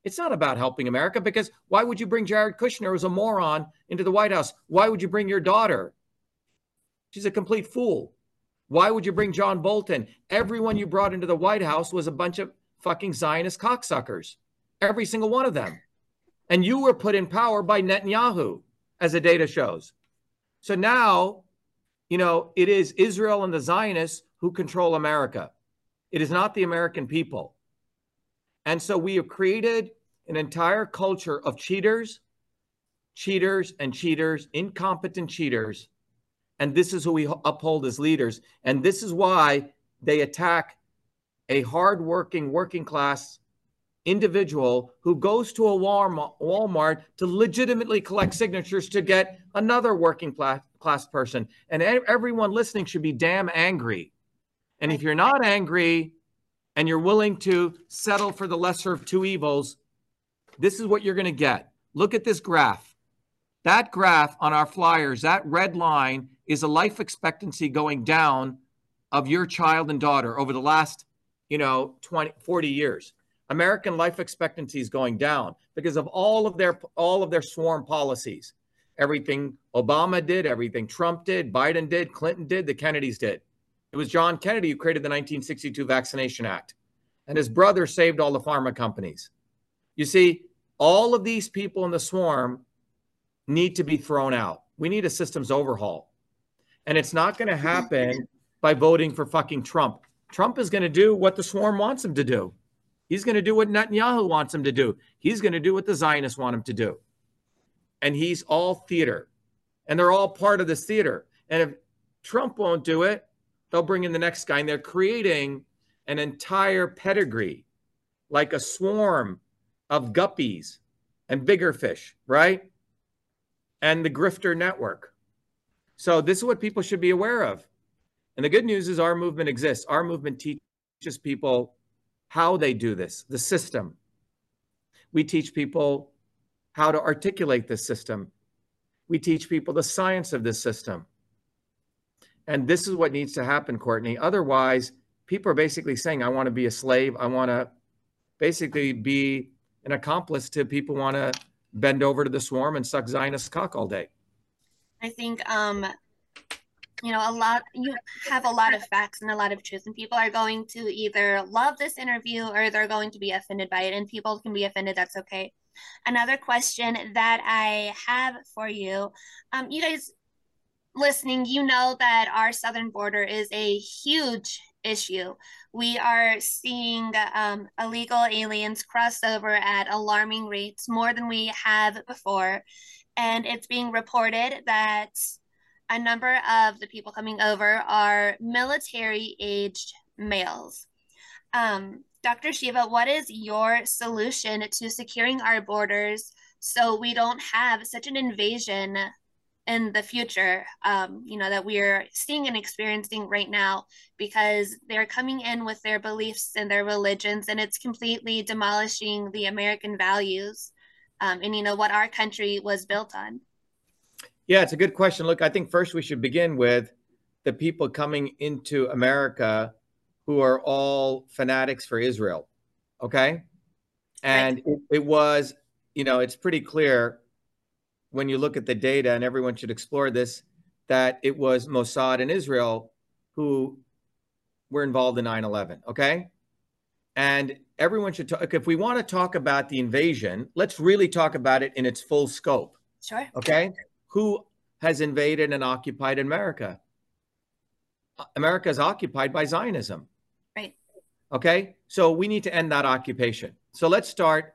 It's not about helping America, because why would you bring Jared Kushner, who's a moron, into the White House? Why would you bring your daughter? She's a complete fool. Why would you bring John Bolton? Everyone you brought into the White House was a bunch of fucking Zionist cocksuckers. Every single one of them. And you were put in power by Netanyahu, as the data shows. So now, you know, it is Israel and the Zionists who control America. It is not the American people. And so we have created an entire culture of cheaters, cheaters and cheaters, incompetent cheaters. And this is who we uphold as leaders. And this is why they attack a hardworking, working class individual who goes to a Walmart to legitimately collect signatures to get another working class person. And everyone listening should be damn angry. And if you're not angry and you're willing to settle for the lesser of two evils, this is what you're going to get. Look at this graph. That graph on our flyers, that red line, is a life expectancy going down of your child and daughter over the last, you know, twenty, forty years. American life expectancy is going down because of all of their all of their swarm policies. Everything Obama did, everything Trump did, Biden did, Clinton did, the Kennedys did. It was John Kennedy who created the nineteen sixty-two Vaccination Act, and his brother saved all the pharma companies. You see, all of these people in the swarm need to be thrown out. We need a systems overhaul. And it's not going to happen by voting for fucking Trump. Trump is going to do what the swarm wants him to do. He's going to do what Netanyahu wants him to do. He's going to do what the Zionists want him to do. And he's all theater. And they're all part of this theater. And if Trump won't do it, they'll bring in the next guy. And they're creating an entire pedigree, like a swarm of guppies and bigger fish, right? And the grifter network. So this is what people should be aware of. And the good news is our movement exists. Our movement teaches people how they do this, the system. We teach people how to articulate this system. We teach people the science of this system. And this is what needs to happen, Courtney. Otherwise, people are basically saying, I want to be a slave. I want to basically be an accomplice to people who want to bend over to the swarm and suck Zionist cock all day. I think, um, you know, a lot, you have a lot of facts and a lot of truth, and people are going to either love this interview or they're going to be offended by it, and people can be offended. That's okay. Another question that I have for you, um, you guys listening, you know that our southern border is a huge issue. We are seeing um, illegal aliens cross over at alarming rates, more than we have before. And it's being reported that a number of the people coming over are military-aged males. Um, Doctor Shiva, what is your solution to securing our borders so we don't have such an invasion in the future, um, you know, that we're seeing and experiencing right now, because they're coming in with their beliefs and their religions, and it's completely demolishing the American values um, and, you know, what our country was built on? Yeah, it's a good question. Look, I think first we should begin with the people coming into America who are all fanatics for Israel, okay? And right. it, it was, you know, it's pretty clear when you look at the data, and everyone should explore this, that it was Mossad and Israel who were involved in nine eleven, okay? And everyone should talk, if we want to talk about the invasion, let's really talk about it in its full scope. Sure. Okay? Who has invaded and occupied America? America is occupied by Zionism. Right. Okay? So we need to end that occupation. So let's start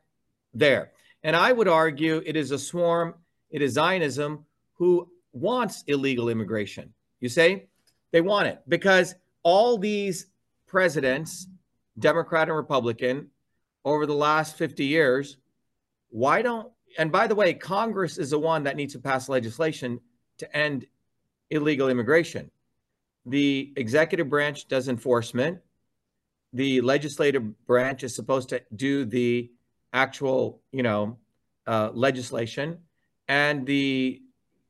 there. And I would argue it is a swarm, it is Zionism who wants illegal immigration. You say? They want it because all these presidents, Democrat and Republican, over the last fifty years, why don't, and by the way, Congress is the one that needs to pass legislation to end illegal immigration. The executive branch does enforcement. the legislative branch is supposed to do the actual, you know, uh, legislation, and the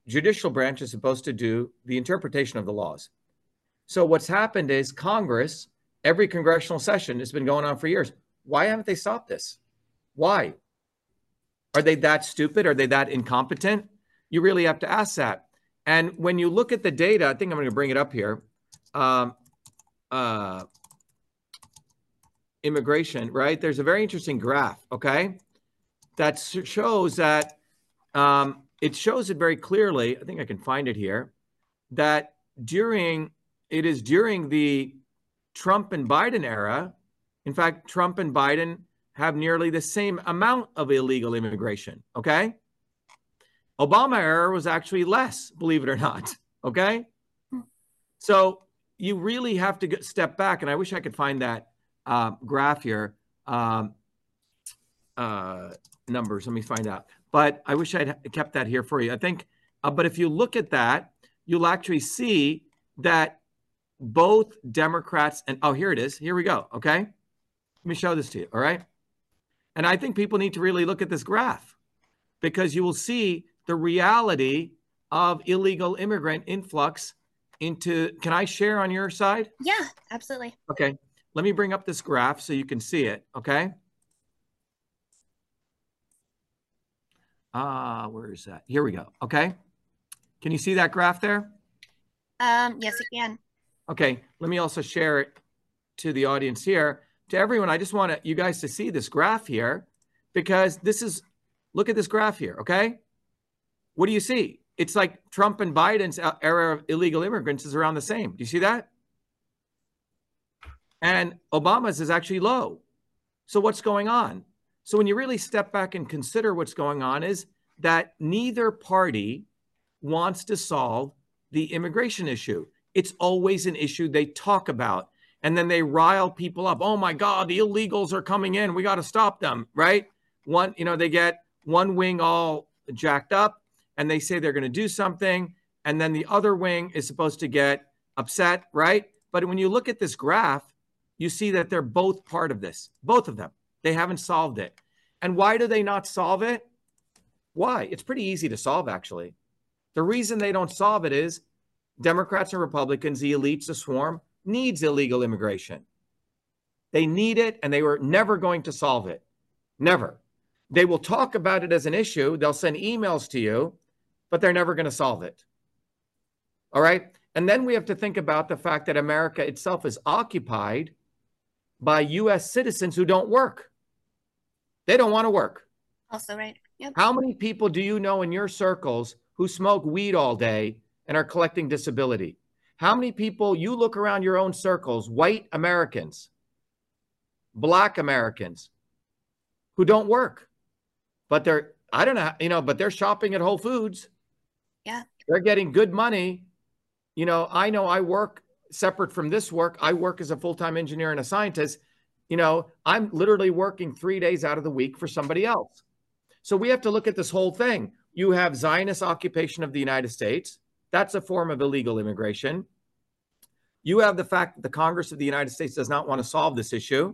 judicial branch is supposed to do the interpretation of the laws. So what's happened is Congress, every congressional session has been going on for years. Why haven't they stopped this? Why? Are they that stupid? Are they that incompetent? You really have to ask that. And when you look at the data, I think I'm going to bring it up here. Um, uh, immigration, right? There's a very interesting graph, okay? That shows that, um, it shows it very clearly. I think I can find it here, that during, it is during the Trump and Biden era. In fact, Trump and Biden have nearly the same amount of illegal immigration, okay? Obama era was actually less, believe it or not, okay? So you really have to get, step back, and I wish I could find that uh, graph here, um, uh, numbers, let me find out. But I wish I'd kept that here for you, I think. Uh, but if you look at that, you'll actually see that both Democrats and, oh, here it is, here we go, okay? Let me show this to you, all right? And I think people need to really look at this graph, because you will see the reality of illegal immigrant influx into, can I share on your side? Yeah, absolutely. Okay, let me bring up this graph so you can see it, okay? Ah, uh, where is that? Here we go, okay? Can you see that graph there? Um, yes, it can. Okay, let me also share it to the audience here. To everyone, I just want to, you guys to see this graph here, because this is, look at this graph here, okay? What do you see? It's like Trump and Biden's era of illegal immigrants is around the same. Do you see that? And Obama's is actually low. So what's going on? So when you really step back and consider what's going on, is that neither party wants to solve the immigration issue. It's always an issue they talk about, and then they rile people up. Oh my God, the illegals are coming in. We got to stop them, right? One, you know, they get one wing all jacked up, and they say they're going to do something, and then the other wing is supposed to get upset, right? But when you look at this graph, you see that they're both part of this, both of them. They haven't solved it. And why do they not solve it? Why? It's pretty easy to solve, actually. The reason they don't solve it is Democrats and Republicans, the elites, the swarm, needs illegal immigration. They need it, and they were never going to solve it. Never. They will talk about it as an issue. They'll send emails to you, but they're never going to solve it. All right? And then we have to think about the fact that America itself is occupied by U S citizens who don't work. They don't want to work. Also, right. Yep. How many people do you know in your circles who smoke weed all day and are collecting disability? How many people, you look around your own circles, white Americans, black Americans, who don't work, but they're, I don't know, you know, but they're shopping at Whole Foods. Yeah. They're getting good money. You know, I know I work separate from this work. I work as a full-time engineer and a scientist. You know, I'm literally working three days out of the week for somebody else. So we have to look at this whole thing. You have Zionist occupation of the United States. That's a form of illegal immigration. You have the fact that the Congress of the United States does not want to solve this issue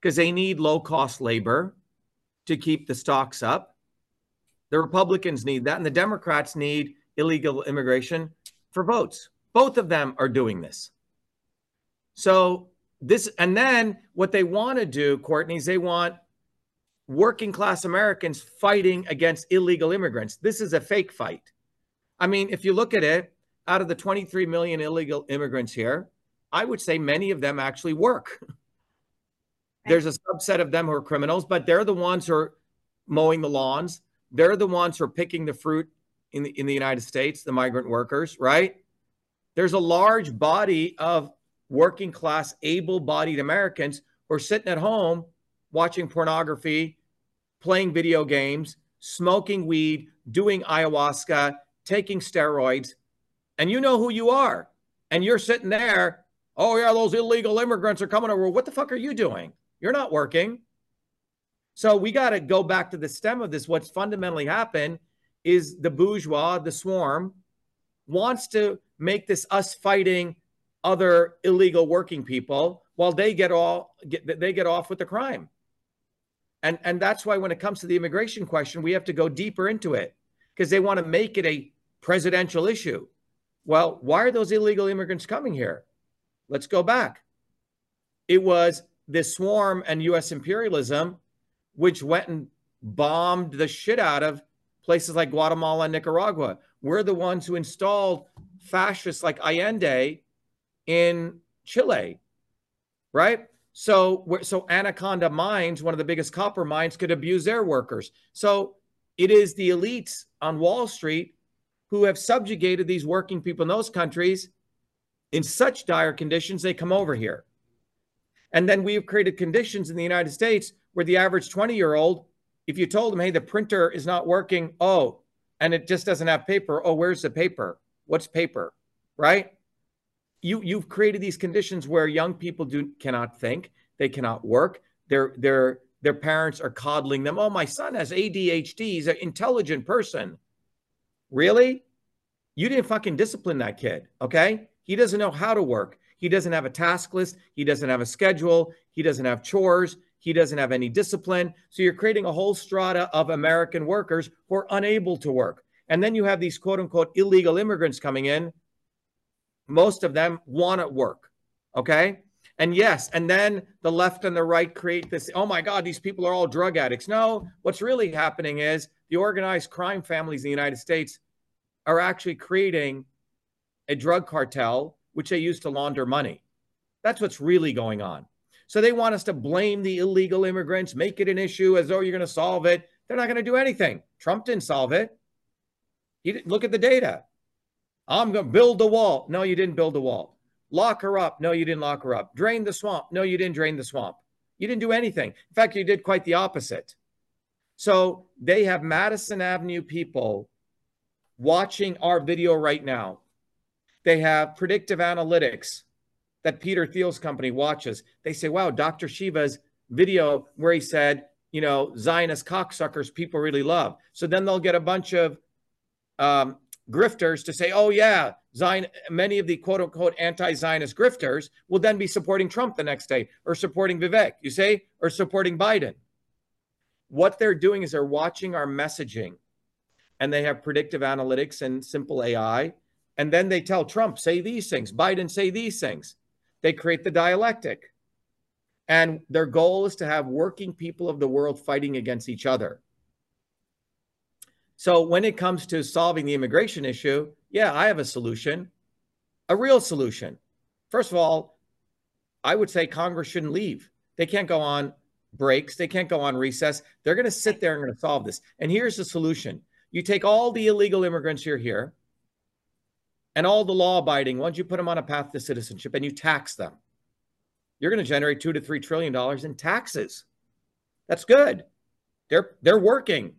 because they need low-cost labor to keep the stocks up. The Republicans need that, and the Democrats need illegal immigration for votes. Both of them are doing this. So this, and then what they want to do, Courtney, is they want working-class Americans fighting against illegal immigrants. This is a fake fight. I mean, if you look at it, out of the twenty-three million illegal immigrants here, I would say many of them actually work. There's a subset of them who are criminals, but they're the ones who are mowing the lawns. They're the ones who are picking the fruit in the, in the United States, the migrant workers, right? There's a large body of working class, able-bodied Americans who are sitting at home watching pornography, playing video games, smoking weed, doing ayahuasca, taking steroids, and you know who you are. And you're sitting there, oh yeah, those illegal immigrants are coming over. What the fuck are you doing? You're not working. So we got to go back to the stem of this. What's fundamentally happened is the bourgeois, the swarm, wants to make this us fighting other illegal working people while they get all get, they get off with the crime. And, and that's why when it comes to the immigration question, we have to go deeper into it, because they want to make it a presidential issue. Well, why are those illegal immigrants coming here? Let's go back. It was this swarm and U S imperialism, which went and bombed the shit out of places like Guatemala and Nicaragua. We're the ones who installed fascists like Allende in Chile, right? So, we're, so Anaconda Mines, one of the biggest copper mines, could abuse their workers. So it is the elites on Wall Street who have subjugated these working people in those countries in such dire conditions, they come over here. And then we've created conditions in the United States where the average twenty-year-old, if you told them, hey, the printer is not working, oh, and it just doesn't have paper, oh, where's the paper? What's paper, right? You, you've created these conditions where young people do cannot think, they cannot work, their, their, their parents are coddling them. Oh, my son has A D H D, he's an intelligent person. Really? You didn't fucking discipline that kid, okay? He doesn't know how to work. He doesn't have a task list. He doesn't have a schedule. He doesn't have chores. He doesn't have any discipline. So you're creating a whole strata of American workers who are unable to work. And then you have these quote unquote illegal immigrants coming in. Most of them want to work, okay? And yes, and then the left and the right create this, oh my God, these people are all drug addicts. No, what's really happening is the organized crime families in the United States are actually creating a drug cartel, which they use to launder money. That's what's really going on. So they want us to blame the illegal immigrants, make it an issue as though you're going to solve it. They're not going to do anything. Trump didn't solve it. He didn't look at the data. I'm going to build the wall. No, you didn't build the wall. Lock her up. No, you didn't lock her up. Drain the swamp. No, you didn't drain the swamp. You didn't do anything. In fact, you did quite the opposite. So they have Madison Avenue people watching our video right now. They have predictive analytics that Peter Thiel's company watches. They say, wow, Doctor Shiva's video where he said, you know, Zionist cocksuckers people really love. So then they'll get a bunch of um, grifters to say, oh yeah, Zion, many of the quote unquote anti-Zionist grifters will then be supporting Trump the next day, or supporting Vivek, you say, or supporting Biden. What they're doing is they're watching our messaging, and they have predictive analytics and simple A I. And then they tell Trump, say these things, Biden, say these things. They create the dialectic. And their goal is to have working people of the world fighting against each other. So when it comes to solving the immigration issue, yeah, I have a solution, a real solution. First of all, I would say Congress shouldn't leave. They can't go on breaks. They can't go on recess. They're going to sit there and going to solve this. And here's the solution. You take all the illegal immigrants who are here, and all the law-abiding ones, you put them on a path to citizenship and you tax them. You're going to generate two to three trillion dollars in taxes. That's good. They're they're working.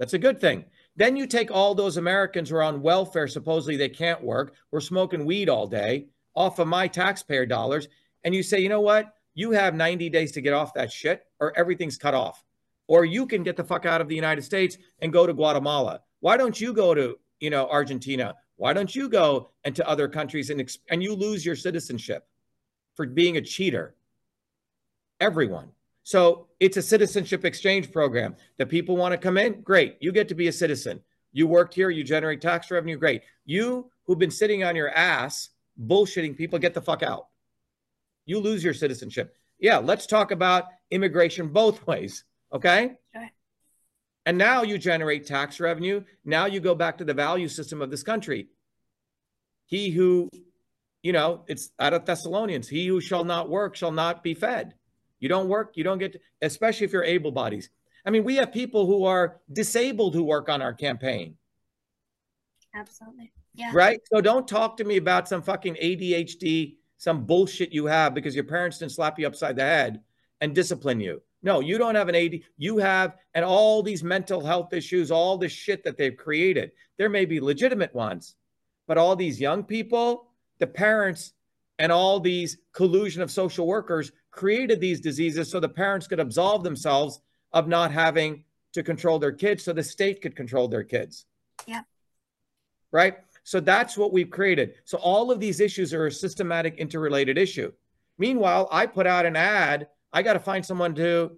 That's a good thing. Then you take all those Americans who are on welfare, supposedly they can't work, we're smoking weed all day, off of my taxpayer dollars, and you say, you know what? You have ninety days to get off that shit, or everything's cut off, or you can get the fuck out of the United States and go to Guatemala. Why don't you go to you know Argentina? Why don't you go into other countries and, and you lose your citizenship for being a cheater? Everyone. So it's a citizenship exchange program. The people want to come in? Great. You get to be a citizen. You worked here. You generate tax revenue. Great. You who've been sitting on your ass bullshitting people, get the fuck out. You lose your citizenship. Yeah, let's talk about immigration both ways. Okay? Sure. And now you generate tax revenue. Now you go back to the value system of this country. He who, you know, it's out of Thessalonians, he who shall not work shall not be fed. You don't work, you don't get, to, especially if you're able bodies. I mean, we have people who are disabled who work on our campaign. Absolutely, yeah. Right? So don't talk to me about some fucking A D H D, some bullshit you have because your parents didn't slap you upside the head and discipline you. No, you don't have an A D. You have, and all these mental health issues, all the shit that they've created. There may be legitimate ones, but all these young people, the parents, and all these collusion of social workers created these diseases so the parents could absolve themselves of not having to control their kids so the state could control their kids. Yeah. Right? So that's what we've created. So all of these issues are a systematic, interrelated issue. Meanwhile, I put out an ad. I got to find someone to,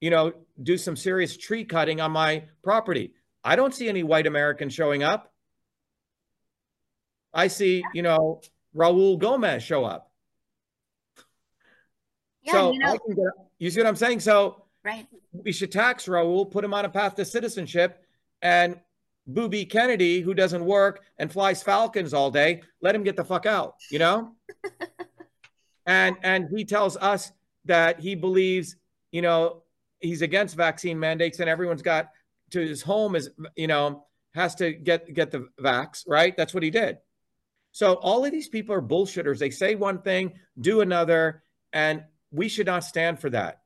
you know, do some serious tree cutting on my property. I don't see any white Americans showing up. I see, you know, Raul Gomez show up. Yeah, so you, know, I can get, you see what I'm saying? So right. We should tax Raul, put him on a path to citizenship, and Booby Kennedy, who doesn't work and flies Falcons all day, let him get the fuck out, you know? and and he tells us that he believes, you know, he's against vaccine mandates and everyone's got to his home is, you know, has to get, get the vax, right? That's what he did. So all of these people are bullshitters. They say one thing, do another, and we should not stand for that.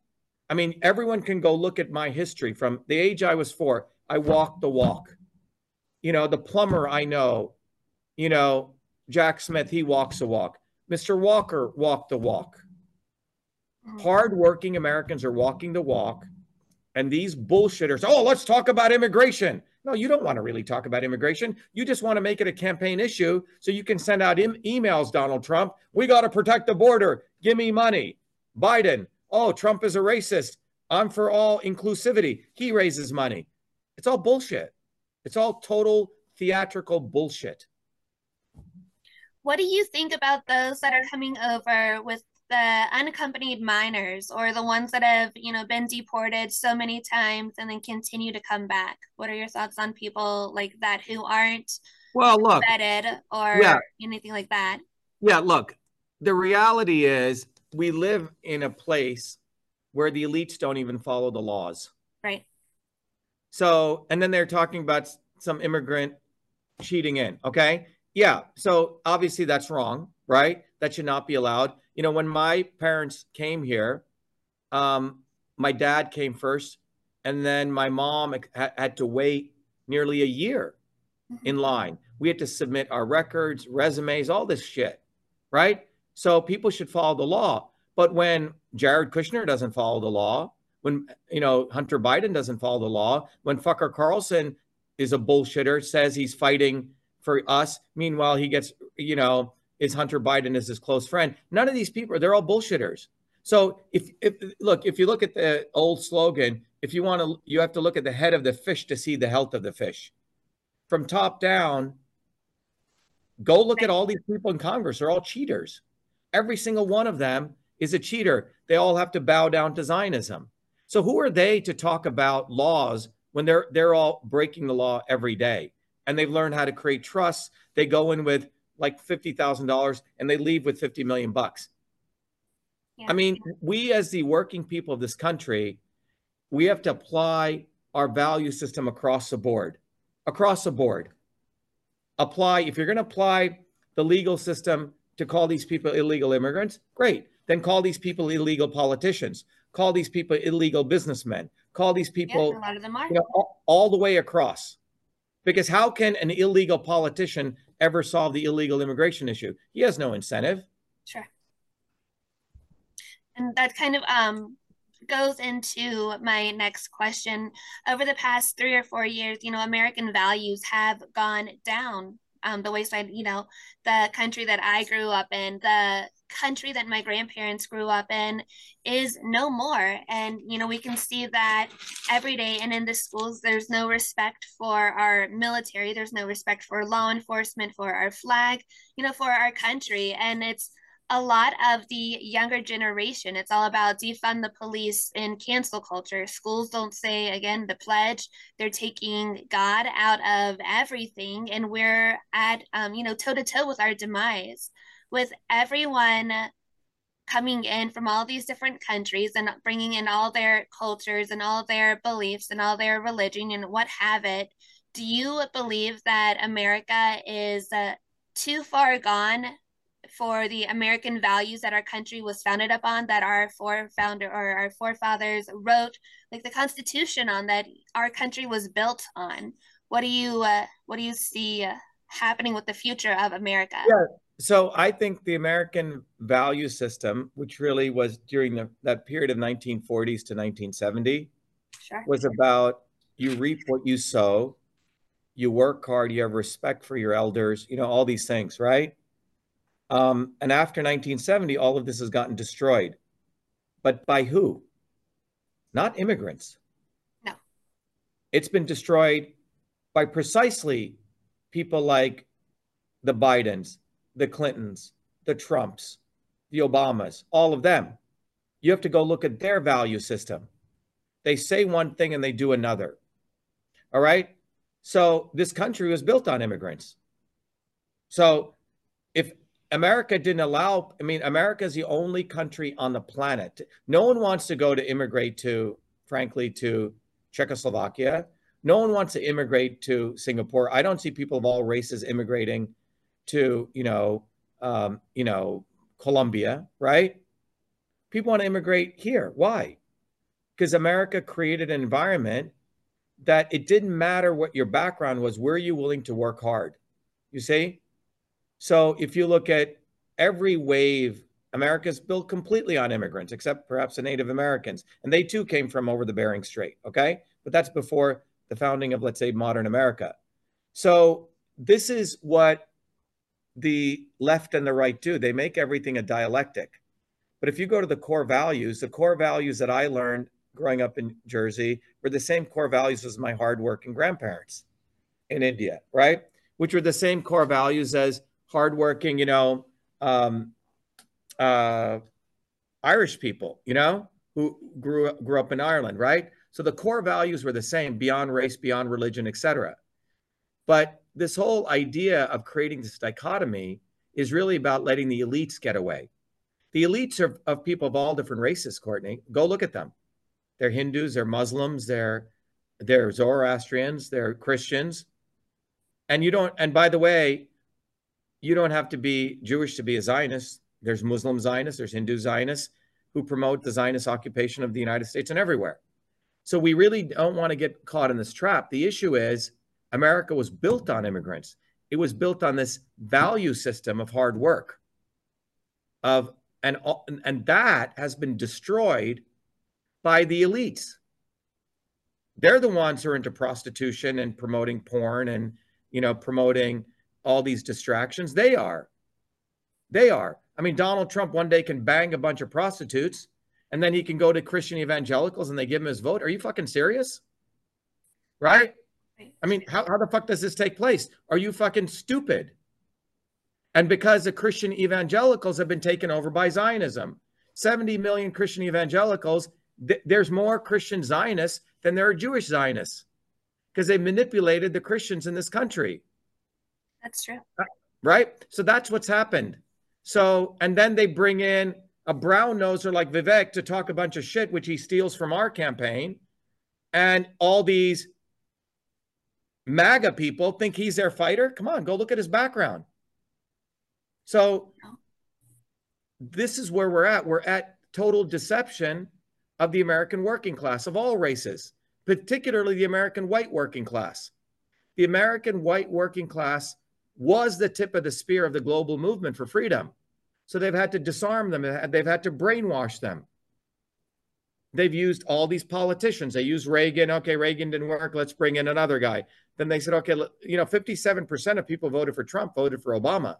I mean, everyone can go look at my history. From the age I was four, I walked the walk. You know, the plumber I know, you know, Jack Smith, he walks the walk. Mister Walker walked the walk. Hardworking Americans are walking the walk. And these bullshitters, oh, let's talk about immigration. No, you don't want to really talk about immigration. You just want to make it a campaign issue so you can send out em- emails, Donald Trump. We got to protect the border. Give me money. Biden, oh, Trump is a racist. I'm for all inclusivity. He raises money. It's all bullshit. It's all total theatrical bullshit. What do you think about those that are coming over with the unaccompanied minors, or the ones that have, you know, been deported so many times and then continue to come back? What are your thoughts on people like that who aren't well, look, vetted or yeah. anything like that? Yeah, look, the reality is we live in a place where the elites don't even follow the laws. Right. So, and then they're talking about some immigrant cheating in, okay? Yeah, so obviously that's wrong, right? That should not be allowed. You know, when my parents came here, um, my dad came first, and then my mom ha- had to wait nearly a year in line. We had to submit our records, resumes, all this shit, right? So people should follow the law. But when Jared Kushner doesn't follow the law, when, you know, Hunter Biden doesn't follow the law, when Tucker Carlson is a bullshitter, says he's fighting for us, meanwhile he gets, you know, is Hunter Biden is his close friend. None of these people, they're all bullshitters. So if, if look, if you look at the old slogan, if you want to, you have to look at the head of the fish to see the health of the fish. From top down, go look at all these people in Congress. They're all cheaters. Every single one of them is a cheater. They all have to bow down to Zionism. So who are they to talk about laws when they're they're all breaking the law every day? And they've learned how to create trust. They go in with like fifty thousand dollars and they leave with fifty million bucks. Yeah. I mean, we as the working people of this country, we have to apply our value system across the board, across the board. Apply, if you're going to apply the legal system to call these people illegal immigrants, great. Then call these people illegal politicians, call these people illegal businessmen, call these people, yeah, a lot of them are. You know, all, all the way across. Because how can an illegal politician ever solve the illegal immigration issue? He has no incentive. Sure. And that kind of um, goes into my next question. Over the past three or four years, you know, American values have gone down um, the wayside. You know, the country that I grew up in, the country that my grandparents grew up in is no more. And, you know, we can see that every day. And in the schools, there's no respect for our military. There's no respect for law enforcement, for our flag, you know, for our country. And it's a lot of the younger generation. It's all about defund the police and cancel culture. Schools don't say, again, the pledge. They're taking God out of everything. And we're at, um, you know, toe to toe with our demise. With everyone coming in from all these different countries and bringing in all their cultures and all their beliefs and all their religion and what have it, do you believe that America is uh, too far gone for the American values that our country was founded upon, that our forefounder or our forefathers wrote, like the Constitution on, that our country was built on? What do you uh, what do you see happening with the future of America? Yeah. So I think the American value system, which really was during the, that period of nineteen forties to nineteen seventy, sure. was about you reap what you sow, you work hard, you have respect for your elders, you know, all these things, right? Um, and after nineteen seventy, all of this has gotten destroyed. But by who? Not immigrants. No. It's been destroyed by precisely people like the Bidens, the Clintons, the Trumps, the Obamas, all of them. You have to go look at their value system. They say one thing and they do another. All right? So this country was built on immigrants. So if America didn't allow, I mean, America is the only country on the planet. No one wants to go to immigrate to, frankly, to Czechoslovakia. No one wants to immigrate to Singapore. I don't see people of all races immigrating to, you know, um, you know, Colombia, right? People want to immigrate here. Why? Because America created an environment that it didn't matter what your background was. Were you willing to work hard? You see? So if you look at every wave, America's built completely on immigrants, except perhaps the Native Americans. And they too came from over the Bering Strait, okay? But that's before the founding of, let's say, modern America. So this is what the left and the right do. They make everything a dialectic. But if you go to the core values, the core values that I learned growing up in Jersey were the same core values as my hardworking grandparents in India, right? Which were the same core values as hardworking, you know, um, uh, Irish people, you know, who grew, grew up in Ireland, right? So the core values were the same, beyond race, beyond religion, et cetera. But this whole idea of creating this dichotomy is really about letting the elites get away. The elites are of people of all different races, Courtney. Go look at them. They're Hindus, they're Muslims, they're, they're Zoroastrians, they're Christians. And you don't, and by the way, you don't have to be Jewish to be a Zionist. There's Muslim Zionists, there's Hindu Zionists who promote the Zionist occupation of the United States and everywhere. So we really don't want to get caught in this trap. The issue is America was built on immigrants. It was built on this value system of hard work. Of and, and that has been destroyed by the elites. They're the ones who are into prostitution and promoting porn and, you know, promoting all these distractions. They are. They are. I mean, Donald Trump one day can bang a bunch of prostitutes and then he can go to Christian evangelicals and they give him his vote. Are you fucking serious? Right? I mean, how, how the fuck does this take place? Are you fucking stupid? And because the Christian evangelicals have been taken over by Zionism, seventy million Christian evangelicals, th there's more Christian Zionists than there are Jewish Zionists because they manipulated the Christians in this country. That's true. Right? So that's what's happened. So, and then they bring in a brown noser like Vivek to talk a bunch of shit, which he steals from our campaign. And all these MAGA people think he's their fighter. Come on, go look at his background. So this is where we're at. We're at total deception of the American working class of all races, particularly the American white working class. The American white working class was the tip of the spear of the global movement for freedom. So they've had to disarm them. They've had to brainwash them. They've used all these politicians. They used Reagan. Okay, Reagan didn't work. Let's bring in another guy. Then they said, okay, you know, fifty-seven percent of people voted for Trump, voted for Obama.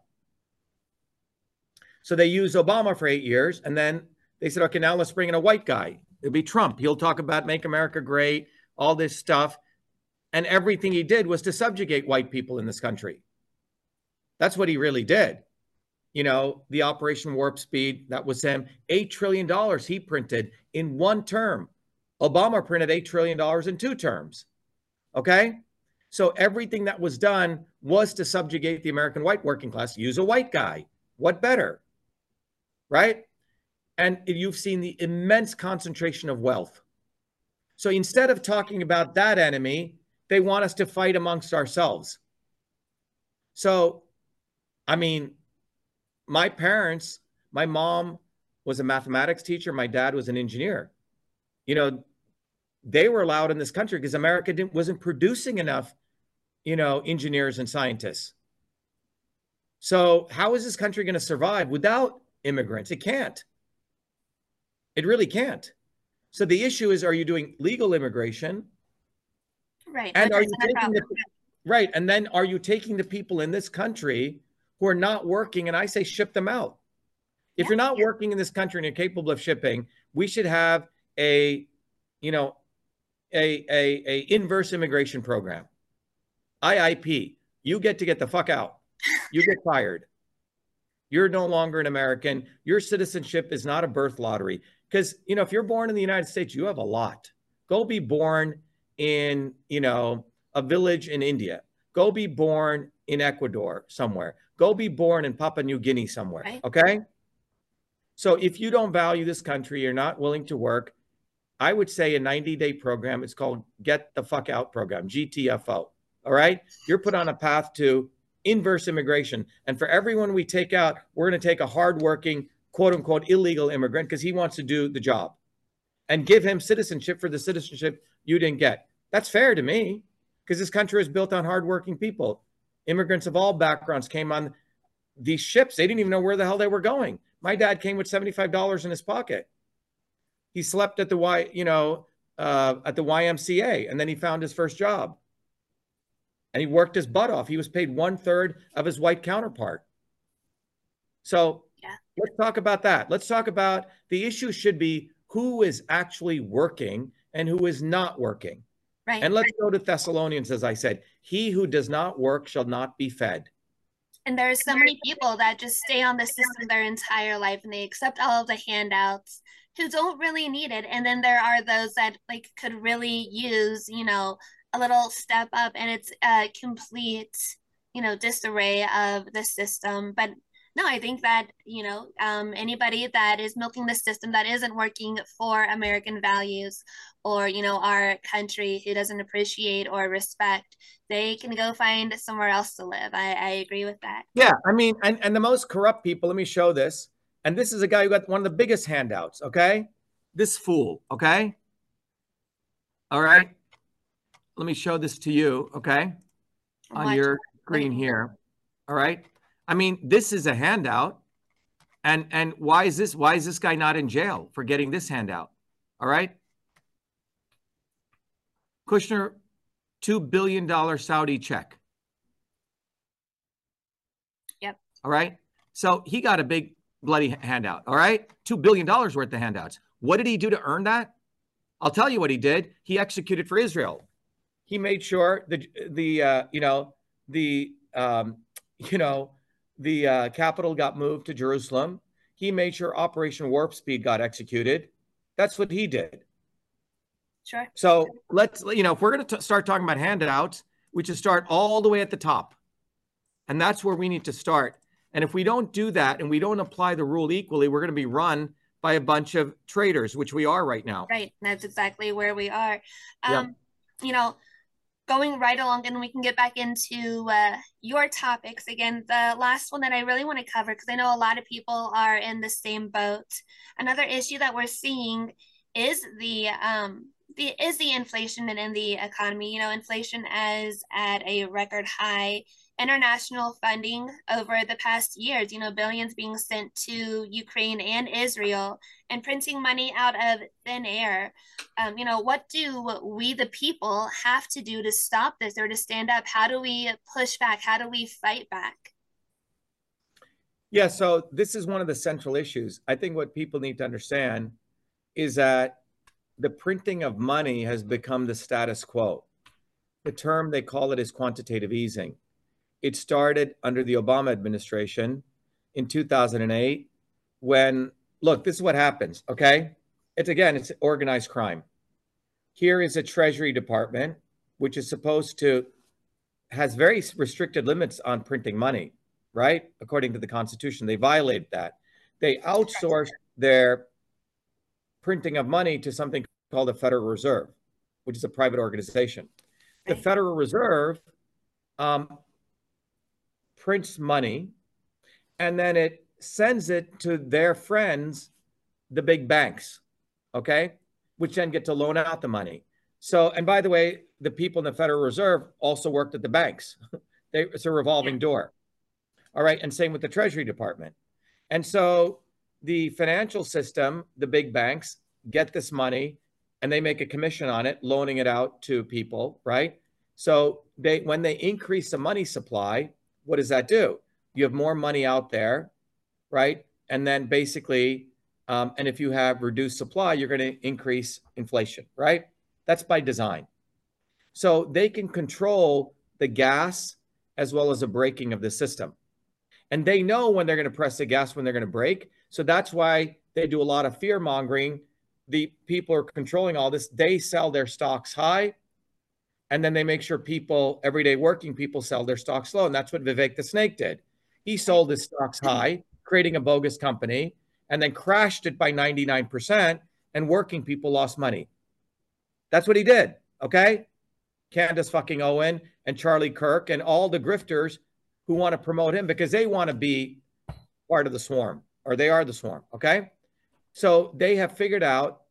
So they used Obama for eight years. And then they said, okay, now let's bring in a white guy. It'll be Trump. He'll talk about make America great, all this stuff. And everything he did was to subjugate white people in this country. That's what he really did. You know, the Operation Warp Speed, that was him. eight trillion dollars he printed in one term. Obama printed eight trillion dollars in two terms. Okay? So everything that was done was to subjugate the American white working class. Use a white guy. What better? Right? And you've seen the immense concentration of wealth. So instead of talking about that enemy, they want us to fight amongst ourselves. So, I mean, my parents, my mom was a mathematics teacher. My dad was an engineer. You know, they were allowed in this country because America didn't, wasn't producing enough, you know, engineers and scientists. So how is this country going to survive without immigrants? It can't. It really can't. So the issue is, are you doing legal immigration? Right. And are you taking the, Right. And then are you taking the people in this country who are not working? And I say, ship them out. If you're not working in this country and you're capable of shipping, we should have a, you know, a, a, a inverse immigration program. I I P, you get to get the fuck out. You get fired. You're no longer an American. Your citizenship is not a birth lottery. Because, you know, if you're born in the United States, you have a lot. Go be born in, you know, a village in India. Go be born in Ecuador somewhere. Go be born in Papua New Guinea somewhere. Right. Okay? So if you don't value this country, you're not willing to work, I would say a ninety-day program. It's called Get the Fuck Out Program, G T F O. All right? You're put on a path to inverse immigration. And for everyone we take out, we're going to take a hardworking, quote unquote, illegal immigrant because he wants to do the job, and give him citizenship for the citizenship you didn't get. That's fair to me because this country is built on hardworking people. Immigrants of all backgrounds came on these ships. They didn't even know where the hell they were going. My dad came with seventy-five dollars in his pocket. He slept at the Y, you know, uh, at the Y M C A, and then he found his first job. And he worked his butt off. He was paid one third of his white counterpart. So yeah. Let's talk about that. Let's talk about the issue should be who is actually working and who is not working. Right. And let's go to Thessalonians, as I said, he who does not work shall not be fed. And there are so many people that just stay on the system their entire life and they accept all of the handouts who don't really need it. And then there are those that like could really use, you know, a little step up, and it's a complete, you know, disarray of the system. But no, I think that, you know, um, anybody that is milking the system that isn't working for American values or, you know, our country who doesn't appreciate or respect, they can go find somewhere else to live. I, I agree with that. Yeah, I mean, and, and the most corrupt people, let me show this. And this is a guy who got one of the biggest handouts, okay? This fool, okay? All right. Let me show this to you, okay, on Watch. your screen here, all right? I mean, this is a handout, and and why is this why is this guy not in jail for getting this handout, all right? Kushner, two billion dollars Saudi check. Yep. All right? So he got a big bloody handout, all right? two billion dollars worth of handouts. What did he do to earn that? I'll tell you what he did. He executed for Israel. He made sure the the uh, you know the um, you know the uh, capital got moved to Jerusalem. He made sure Operation Warp Speed got executed. That's what he did. Sure. So let's you know if we're going to start talking about handouts, we should start all the way at the top, and that's where we need to start. And if we don't do that and we don't apply the rule equally, we're going to be run by a bunch of traitors, which we are right now. Right. That's exactly where we are. Um, yeah. You know. Going right along, and we can get back into uh, your topics again. The last one that I really want to cover, because I know a lot of people are in the same boat. Another issue that we're seeing is the um, the is the inflation and in the economy. You know, inflation is at a record high. International funding over the past years, you know, billions being sent to Ukraine and Israel and printing money out of thin air. Um, you know, what do we, the people, have to do to stop this or to stand up? How do we push back? How do we fight back? Yeah, so this is one of the central issues. I think what people need to understand is that the printing of money has become the status quo. The term they call it is quantitative easing. It started under the Obama administration in two thousand eight when, look, this is what happens, okay? It's again, it's organized crime. Here is a Treasury Department, which is supposed to, has very restricted limits on printing money, right? According to the Constitution, they violated that. They outsourced their printing of money to something called the Federal Reserve, which is a private organization. The Federal Reserve, um, prints money, and then it sends it to their friends, the big banks, okay, which then get to loan out the money. So, and by the way, the people in the Federal Reserve also worked at the banks. they, it's a revolving yeah. door. All right, and same with the Treasury Department. And so the financial system, the big banks, get this money, and they make a commission on it, loaning it out to people, right? So they, when they increase the money supply, what does that do? You have more money out there, right? And then basically, um, and if you have reduced supply, you're going to increase inflation, right? That's by design. So they can control the gas as well as the braking of the system. And they know when they're going to press the gas, when they're going to brake. So that's why they do a lot of fear mongering. The people are controlling all this. They sell their stocks high. And then they make sure people, everyday working people, sell their stocks low. And that's what Vivek the Snake did. He sold his stocks high, creating a bogus company, and then crashed it by ninety-nine percent. And working people lost money. That's what he did. Okay? Candace fucking Owen and Charlie Kirk and all the grifters who want to promote him because they want to be part of the swarm, or they are the swarm. Okay. So they have figured out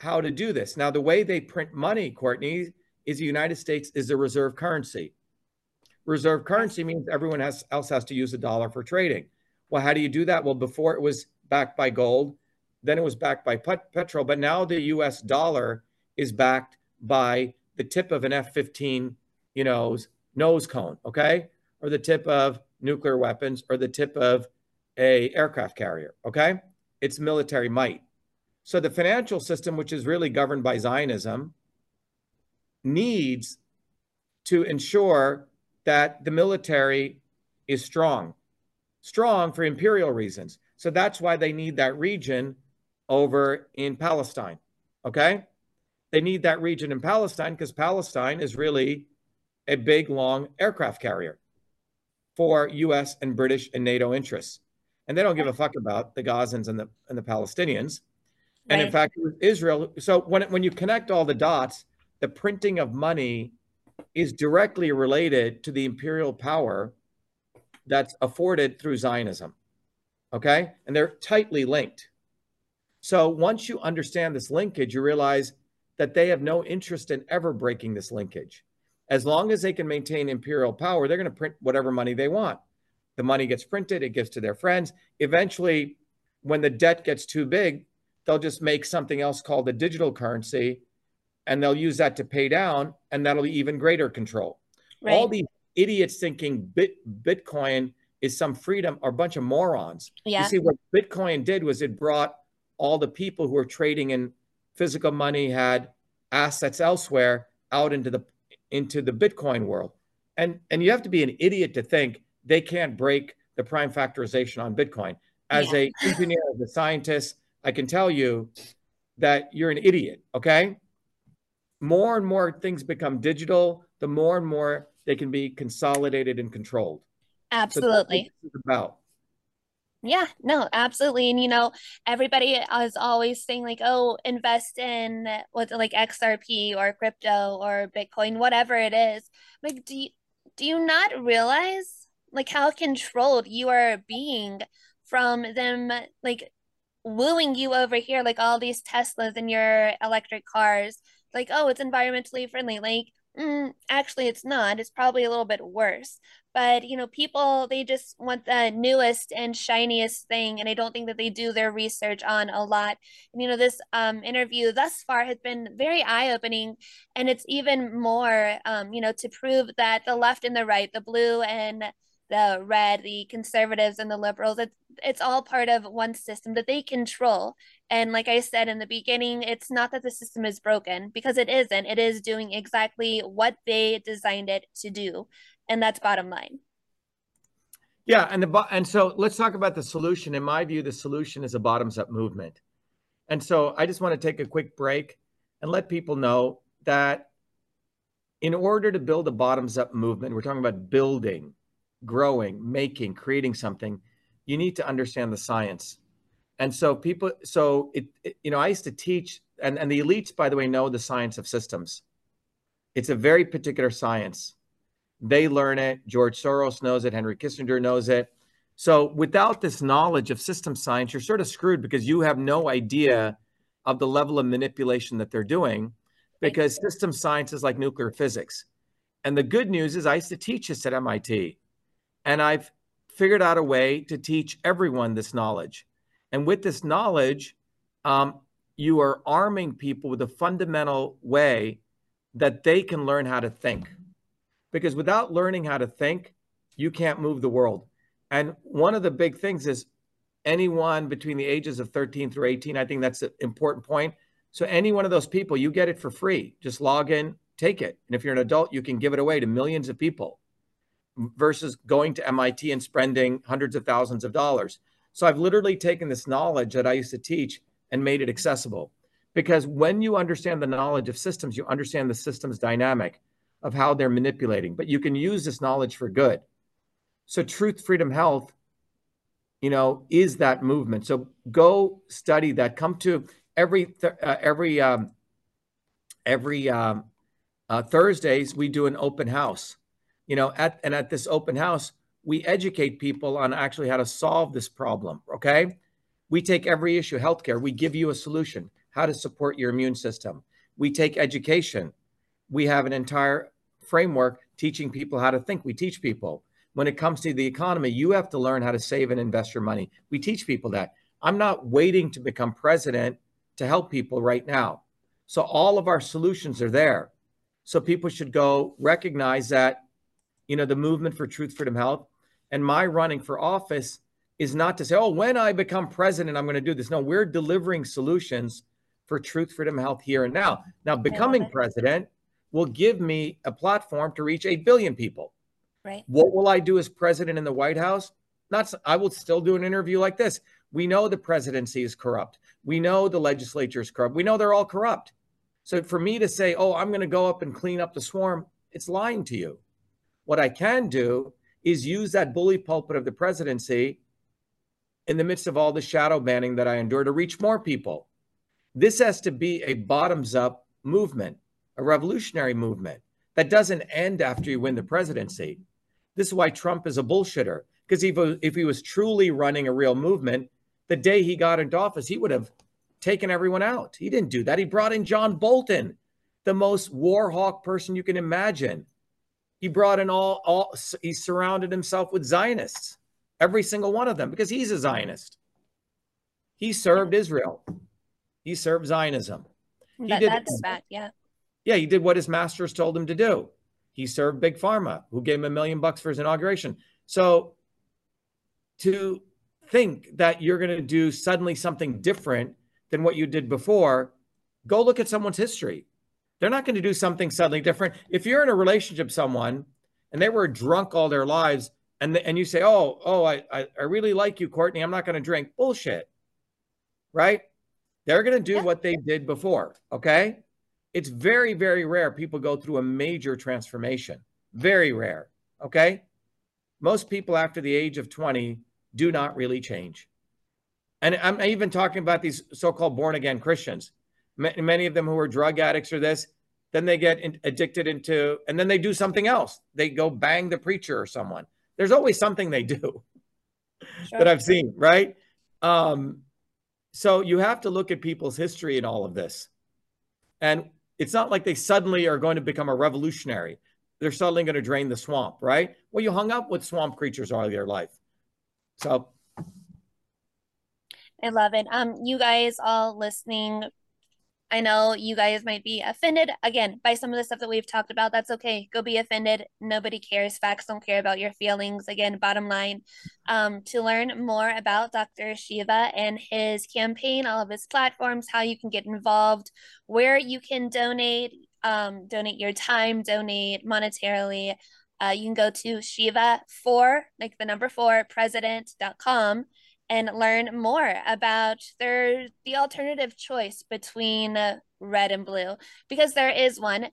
how to do this. Now, the way they print money, Courtney, is the United States is the reserve currency. Reserve currency means everyone has, else has to use the dollar for trading. Well, how do you do that? Well, before it was backed by gold, then it was backed by pet- petrol, but now the U S dollar is backed by the tip of an F fifteen, you know, nose cone, okay? Or the tip of nuclear weapons, or the tip of a aircraft carrier, okay? It's military might. So the financial system, which is really governed by Zionism, needs to ensure that the military is strong, strong for imperial reasons. So that's why they need that region over in Palestine, okay? They need that region in Palestine because Palestine is really a big, long aircraft carrier for U S and British and NATO interests. And they don't give a fuck about the Gazans and the and the Palestinians. And right. In fact, Israel. So when, when you connect all the dots, the printing of money is directly related to the imperial power that's afforded through Zionism. Okay? And they're tightly linked. So once you understand this linkage, you realize that they have no interest in ever breaking this linkage. As long as they can maintain imperial power, they're going to print whatever money they want. The money gets printed, it gives to their friends. Eventually, when the debt gets too big, they'll just make something else called the digital currency, and they'll use that to pay down, and that'll be even greater control. Right. All these idiots thinking bit, Bitcoin is some freedom are a bunch of morons. Yeah. You see, what Bitcoin did was it brought all the people who were trading in physical money, had assets elsewhere, out into the into the Bitcoin world. And, and you have to be an idiot to think they can't break the prime factorization on Bitcoin. As yeah. a engineer, as a scientist, I can tell you that you're an idiot, okay? More and more things become digital, the more and more they can be consolidated and controlled. Absolutely. So that's what it's about. Yeah, no, absolutely. And, you know, everybody is always saying like, oh, invest in what's like X R P or crypto or Bitcoin, whatever it is. Like, do you, do you not realize like how controlled you are being from them, like wooing you over here, like all these Teslas and your electric cars, like, oh, it's environmentally friendly. Like, mm, actually it's not, it's probably a little bit worse. But, you know, people, they just want the newest and shiniest thing. And I don't think that they do their research on a lot. And, you know, this um, interview thus far has been very eye-opening. And it's even more, um, you know, to prove that the left and the right, the blue and the red, the conservatives and the liberals, it's, it's all part of one system that they control. And like I said in the beginning, it's not that the system is broken, because it isn't. It is doing exactly what they designed it to do. And that's bottom line. Yeah. And the and so let's talk about the solution. In my view, the solution is a bottoms up movement. And so I just want to take a quick break and let people know that in order to build a bottoms up movement, we're talking about building, growing, making, creating something, you need to understand the science. And so people, so it, it you know, I used to teach, and, and the elites, by the way, know the science of systems. It's a very particular science. They learn it. George Soros knows it. Henry Kissinger knows it. So without this knowledge of system science, you're sort of screwed because you have no idea of the level of manipulation that they're doing, because system science is like nuclear physics. And the good news is I used to teach this at M I T, and I've figured out a way to teach everyone this knowledge. And with this knowledge, um, you are arming people with a fundamental way that they can learn how to think. because without learning how to think, you can't move the world. And one of the big things is anyone between the ages of thirteen through eighteen, I think that's an important point. So any one of those people, you get it for free. Just log in, take it. And if you're an adult, you can give it away to millions of people versus going to M I T and spending hundreds of thousands of dollars. So I've literally taken this knowledge that I used to teach and made it accessible. Because when you understand the knowledge of systems, you understand the system's dynamic of how they're manipulating, but you can use this knowledge for good. So Truth, Freedom, Health, you know, is that movement. So go study that. Come to every, th uh, every, um, every um, uh, Thursdays, we do an open house, you know, at, and at this open house, we educate people on actually how to solve this problem. Okay. We take every issue, healthcare, we give you a solution, how to support your immune system. We take education. We have an entire framework teaching people how to think. We teach people. When it comes to the economy, you have to learn how to save and invest your money. We teach people that. I'm not waiting to become president to help people right now. So all of our solutions are there. So people should go recognize that, you know, the movement for Truth, Freedom, Health, and my running for office is not to say, oh, when I become president, I'm going to do this. No, we're delivering solutions for Truth, Freedom, Health here and now. Now, becoming president will give me a platform to reach eight billion people. Right. What will I do as president in the White House? Not, I will still do an interview like this. We know the presidency is corrupt. We know the legislature is corrupt. We know they're all corrupt. So for me to say, oh, I'm going to go up and clean up the swarm, it's lying to you. What I can do is use that bully pulpit of the presidency in the midst of all the shadow banning that I endure to reach more people. This has to be a bottoms up movement, a revolutionary movement that doesn't end after you win the presidency. This is why Trump is a bullshitter, because if he was truly running a real movement, the day he got into office, he would have taken everyone out. He didn't do that. He brought in John Bolton, the most war hawk person you can imagine. He brought in all, all, he surrounded himself with Zionists, every single one of them, because he's a Zionist. He served Israel. He served Zionism. He that, did, that's bad, yeah. Yeah, he did what his masters told him to do. He served Big Pharma, who gave him a million bucks for his inauguration. So to think that you're going to do suddenly something different than what you did before, go look at someone's history. They're not going to do something suddenly different. If you're in a relationship with someone and they were drunk all their lives and, the, and you say, oh, oh, I, I, I really like you, Courtney. I'm not going to drink. Bullshit, right? They're going to do what they did before, okay? It's very, very rare people go through a major transformation. Very rare, okay? Most people after the age of twenty do not really change. And I'm even talking about these so-called born-again Christians. Many of them who are drug addicts or this, then they get in, addicted into, and then they do something else. They go bang the preacher or someone. There's always something they do sure. that I've seen, right? Um, so you have to look at people's history in all of this. And it's not like they suddenly are going to become a revolutionary. They're suddenly going to drain the swamp, right? Well, you hung up with swamp creatures all your life. So. I love it. Um, you guys all listening, I know you guys might be offended, again, by some of the stuff that we've talked about. That's okay. Go be offended. Nobody cares. Facts don't care about your feelings. Again, bottom line, um, to learn more about Doctor Shiva and his campaign, all of his platforms, how you can get involved, where you can donate, um, donate your time, donate monetarily. Uh, you can go to Shiva for, like the number four, president dot com. And learn more about their the alternative choice between red and blue, because there is one.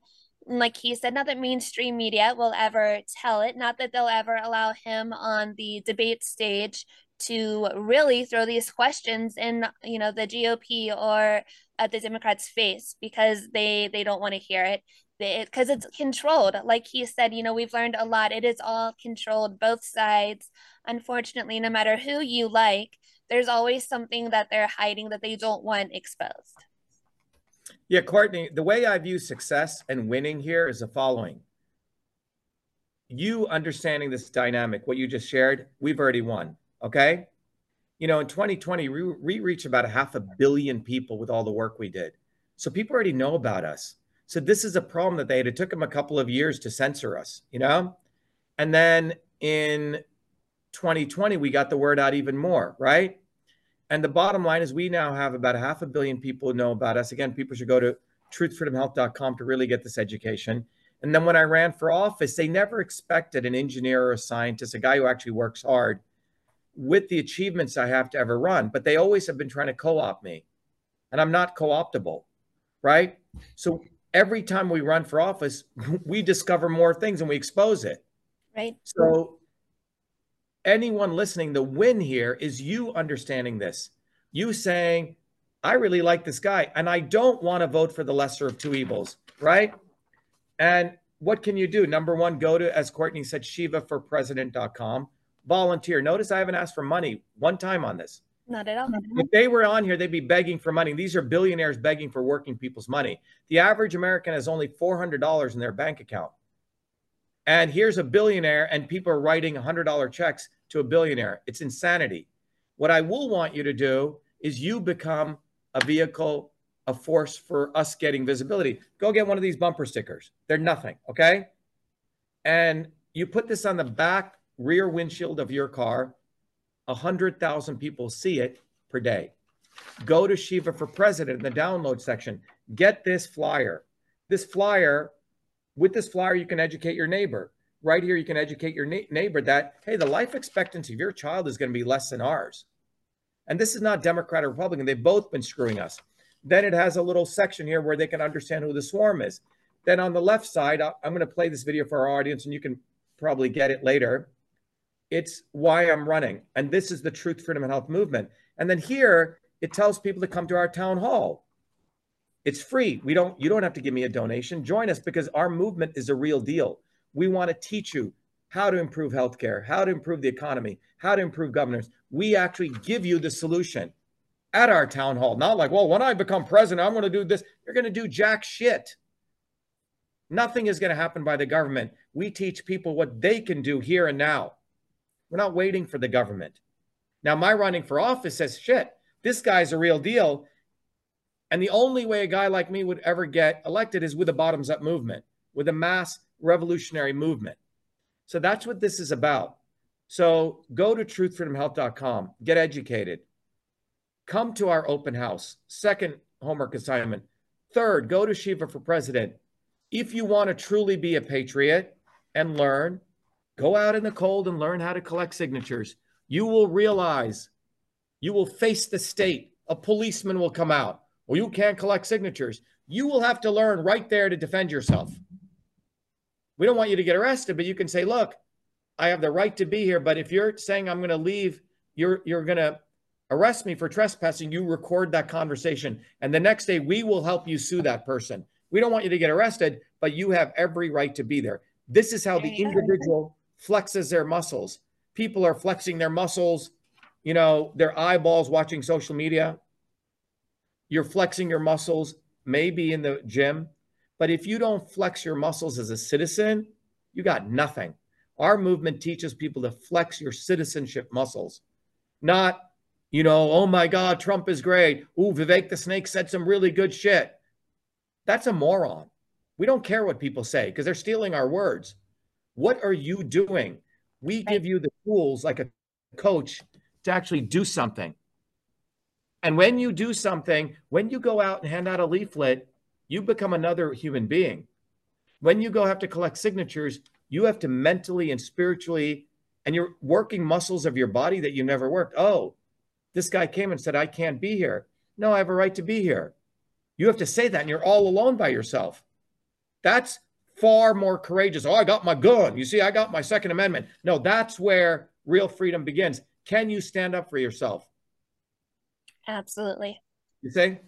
Like he said, not that mainstream media will ever tell it, not that they'll ever allow him on the debate stage to really throw these questions in, you know, the G O P or at the Democrats' face, because they they don't want to hear it. Because it's controlled. Like he said, you know, we've learned a lot. It is all controlled, both sides. Unfortunately, no matter who you like, there's always something that they're hiding that they don't want exposed. Yeah, Courtney, the way I view success and winning here is the following. You understanding this dynamic, what you just shared, we've already won, okay? You know, in twenty twenty, we, we reached about a half a billion people with all the work we did. So people already know about us. So this is a problem that they had. It took them a couple of years to censor us, you know? And then in twenty twenty, we got the word out even more, right? And the bottom line is we now have about half a billion people who know about us. Again, people should go to truth freedom health dot com to really get this education. And then when I ran for office, they never expected an engineer or a scientist, a guy who actually works hard, with the achievements I have to ever run. But they always have been trying to co-opt me. And I'm not co-optable, right? So every time we run for office, we discover more things and we expose it. Right. So anyone listening, the win here is you understanding this. You saying, I really like this guy and I don't want to vote for the lesser of two evils, right? And what can you do? Number one, go to, as Courtney said, shiva for president dot com. Volunteer. Notice I haven't asked for money one time on this. Not at all. If they were on here, they'd be begging for money. These are billionaires begging for working people's money. The average American has only four hundred dollars in their bank account. And here's a billionaire and people are writing one hundred dollar checks to a billionaire. It's insanity. What I will want you to do is you become a vehicle, a force for us getting visibility. Go get one of these bumper stickers. They're nothing, okay? And you put this on the back rear windshield of your car. one hundred thousand people see it per day. Go to Shiva for President in the download section. Get this flyer. This flyer... With this flyer, you can educate your neighbor. Right here, you can educate your neighbor that, hey, the life expectancy of your child is going to be less than ours. And this is not Democrat or Republican. They've both been screwing us. Then it has a little section here where they can understand who the swarm is. Then on the left side, I'm going to play this video for our audience, and you can probably get it later. It's why I'm running. And this is the Truth, Freedom, and Health movement. And then here, it tells people to come to our town hall. It's free. We don't, you don't have to give me a donation. Join us because our movement is a real deal. We want to teach you how to improve healthcare, how to improve the economy, how to improve governance. We actually give you the solution at our town hall. Not like, well, when I become president, I'm going to do this. You're going to do jack shit. Nothing is going to happen by the government. We teach people what they can do here and now. We're not waiting for the government. Now, my running for office says, shit, this guy's a real deal. And the only way a guy like me would ever get elected is with a bottoms-up movement, with a mass revolutionary movement. So that's what this is about. So go to truth freedom health dot com, get educated. Come to our open house. Second homework assignment. Third, go to Shiva for President. If you want to truly be a patriot and learn, go out in the cold and learn how to collect signatures. You will realize, you will face the state. A policeman will come out. Well, you can't collect signatures. You will have to learn right there to defend yourself. We don't want you to get arrested, but you can say, look, I have the right to be here, but if you're saying I'm going to leave, you're, you're going to arrest me for trespassing, you record that conversation. And the next day, we will help you sue that person. We don't want you to get arrested, but you have every right to be there. This is how the individual flexes their muscles. People are flexing their muscles, you know, their eyeballs watching social media. You're flexing your muscles, maybe in the gym, but if you don't flex your muscles as a citizen, you got nothing. Our movement teaches people to flex your citizenship muscles, not, you know, oh my God, Trump is great. Ooh, Vivek the Snake said some really good shit. That's a moron. We don't care what people say because they're stealing our words. What are you doing? We give you the tools like a coach to actually do something. And when you do something, when you go out and hand out a leaflet, you become another human being. When you go have to collect signatures, you have to mentally and spiritually, and you're working muscles of your body that you never worked. Oh, this guy came and said, I can't be here. No, I have a right to be here. You have to say that and you're all alone by yourself. That's far more courageous. Oh, I got my gun. You see, I got my Second Amendment. No, that's where real freedom begins. Can you stand up for yourself? Absolutely. You think?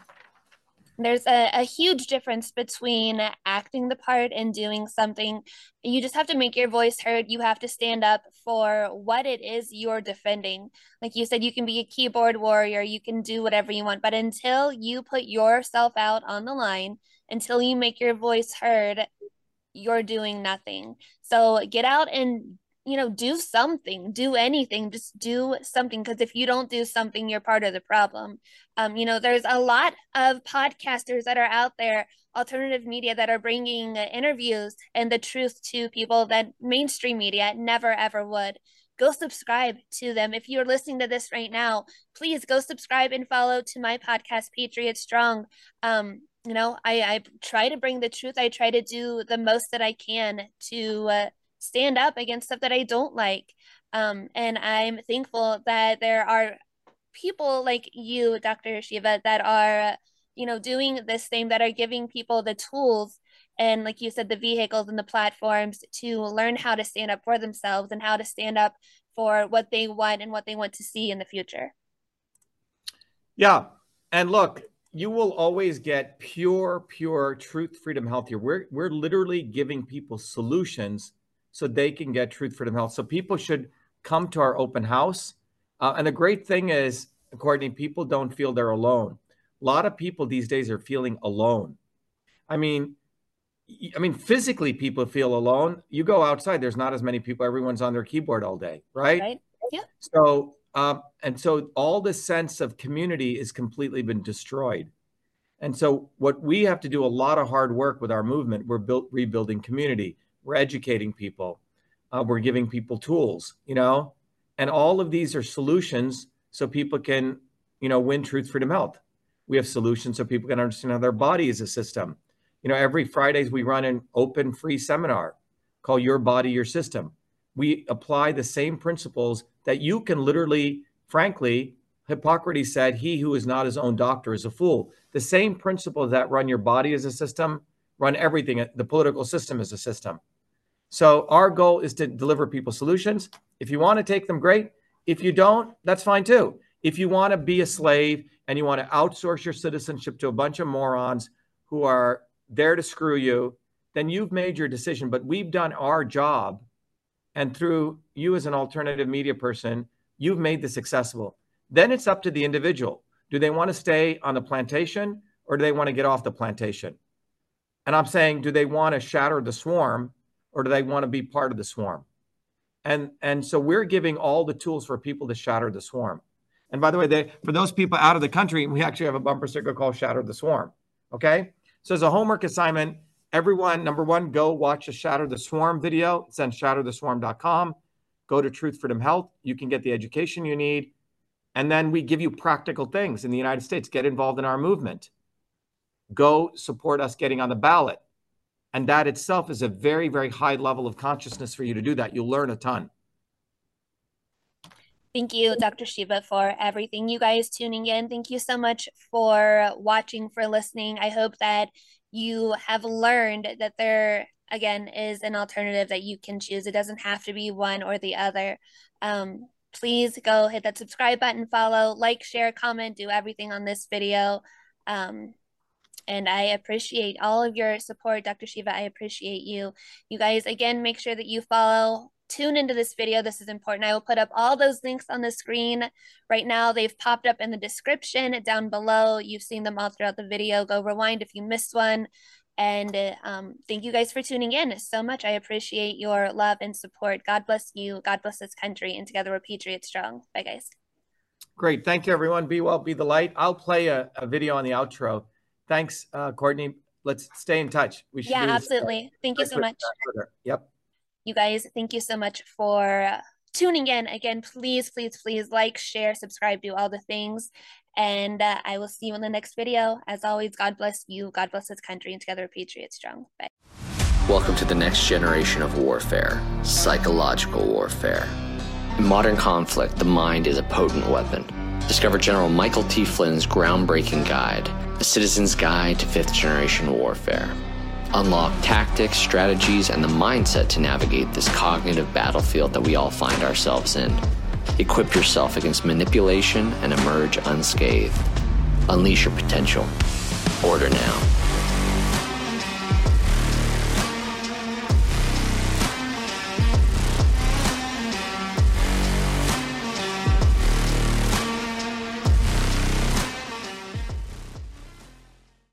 There's a, a huge difference between acting the part and doing something. You just have to make your voice heard. You have to stand up for what it is you're defending. Like you said, you can be a keyboard warrior. You can do whatever you want. But until you put yourself out on the line, until you make your voice heard, you're doing nothing. So get out and you know, do something, do anything, just do something. Because if you don't do something, you're part of the problem. Um, you know, there's a lot of podcasters that are out there, alternative media, that are bringing uh, interviews and the truth to people that mainstream media never, ever would. Go subscribe to them. If you're listening to this right now, please go subscribe and follow to my podcast, Patriot Strong. Um, you know, I, I try to bring the truth. I try to do the most that I can to uh, stand up against stuff that I don't like. Um, and I'm thankful that there are people like you, Doctor Shiva, that are, you know, doing this thing, that are giving people the tools and, like you said, the vehicles and the platforms to learn how to stand up for themselves and how to stand up for what they want and what they want to see in the future. Yeah. And look, you will always get pure, pure truth, freedom, healthier. We're, we're literally giving people solutions so they can get truth, freedom, health. So people should come to our open house. Uh, and the great thing is, Courtney, people don't feel they're alone. A lot of people these days are feeling alone. I mean, I mean, physically, people feel alone. You go outside, there's not as many people. Everyone's on their keyboard all day, right? Right. Yeah. So, um, and so all the sense of community is completely been destroyed. And so what we have to do a lot of hard work with our movement. We're built, rebuilding community. We're educating people. Uh, we're giving people tools, you know, and all of these are solutions so people can, you know, win truth, freedom, health. We have solutions so people can understand how their body is a system. You know, every Fridays we run an open free seminar called Your Body, Your System. We apply the same principles that you can literally, frankly, Hippocrates said, he who is not his own doctor is a fool. The same principles that run your body as a system, run everything, the political system as a system. So our goal is to deliver people solutions. If you want to take them, great. If you don't, that's fine too. If you want to be a slave and you want to outsource your citizenship to a bunch of morons who are there to screw you, then you've made your decision. But we've done our job. And through you as an alternative media person, you've made this accessible. Then it's up to the individual. Do they want to stay on the plantation or do they want to get off the plantation? And I'm saying, do they want to shatter the swarm or do they want to be part of the swarm? And, and so we're giving all the tools for people to shatter the swarm. And by the way, they, for those people out of the country, we actually have a bumper sticker called Shatter the Swarm. Okay? So as a homework assignment, everyone, number one, go watch the Shatter the Swarm video. It's on shatter the swarm dot com. Go to Truth, Freedom, Health. You can get the education you need. And then we give you practical things in the United States. Get involved in our movement. Go support us getting on the ballot. And that itself is a very, very high level of consciousness for you to do that. You'll learn a ton. Thank you, Doctor Shiva, for everything. You guys tuning in, thank you so much for watching, for listening. I hope that you have learned that there, again, is an alternative that you can choose. It doesn't have to be one or the other. Um, please go hit that subscribe button, follow, like, share, comment, do everything on this video. Um, And I appreciate all of your support, Doctor Shiva. I appreciate you. You guys, again, make sure that you follow, tune into this video. This is important. I will put up all those links on the screen right now. They've popped up in the description down below. You've seen them all throughout the video. Go rewind if you missed one. And um, thank you guys for tuning in so much. I appreciate your love and support. God bless you. God bless this country. And together we're Patriot Strong. Bye, guys. Great. Thank you, everyone. Be well, be the light. I'll play a, a video on the outro. Thanks, uh, Courtney. Let's stay in touch. We should yeah, absolutely. Thank you so much. Yep. You guys, thank you so much for tuning in. Again, please, please, please like, share, subscribe, do all the things. And uh, I will see you in the next video. As always, God bless you. God bless this country. And together, Patriots Strong. Bye. Welcome to the next generation of warfare, psychological warfare. In modern conflict, the mind is a potent weapon. Discover General Michael T. Flynn's groundbreaking guide, The Citizen's Guide to Fifth Generation Warfare. Unlock tactics, strategies, and the mindset to navigate this cognitive battlefield that we all find ourselves in. Equip yourself against manipulation and emerge unscathed. Unleash your potential. Order now.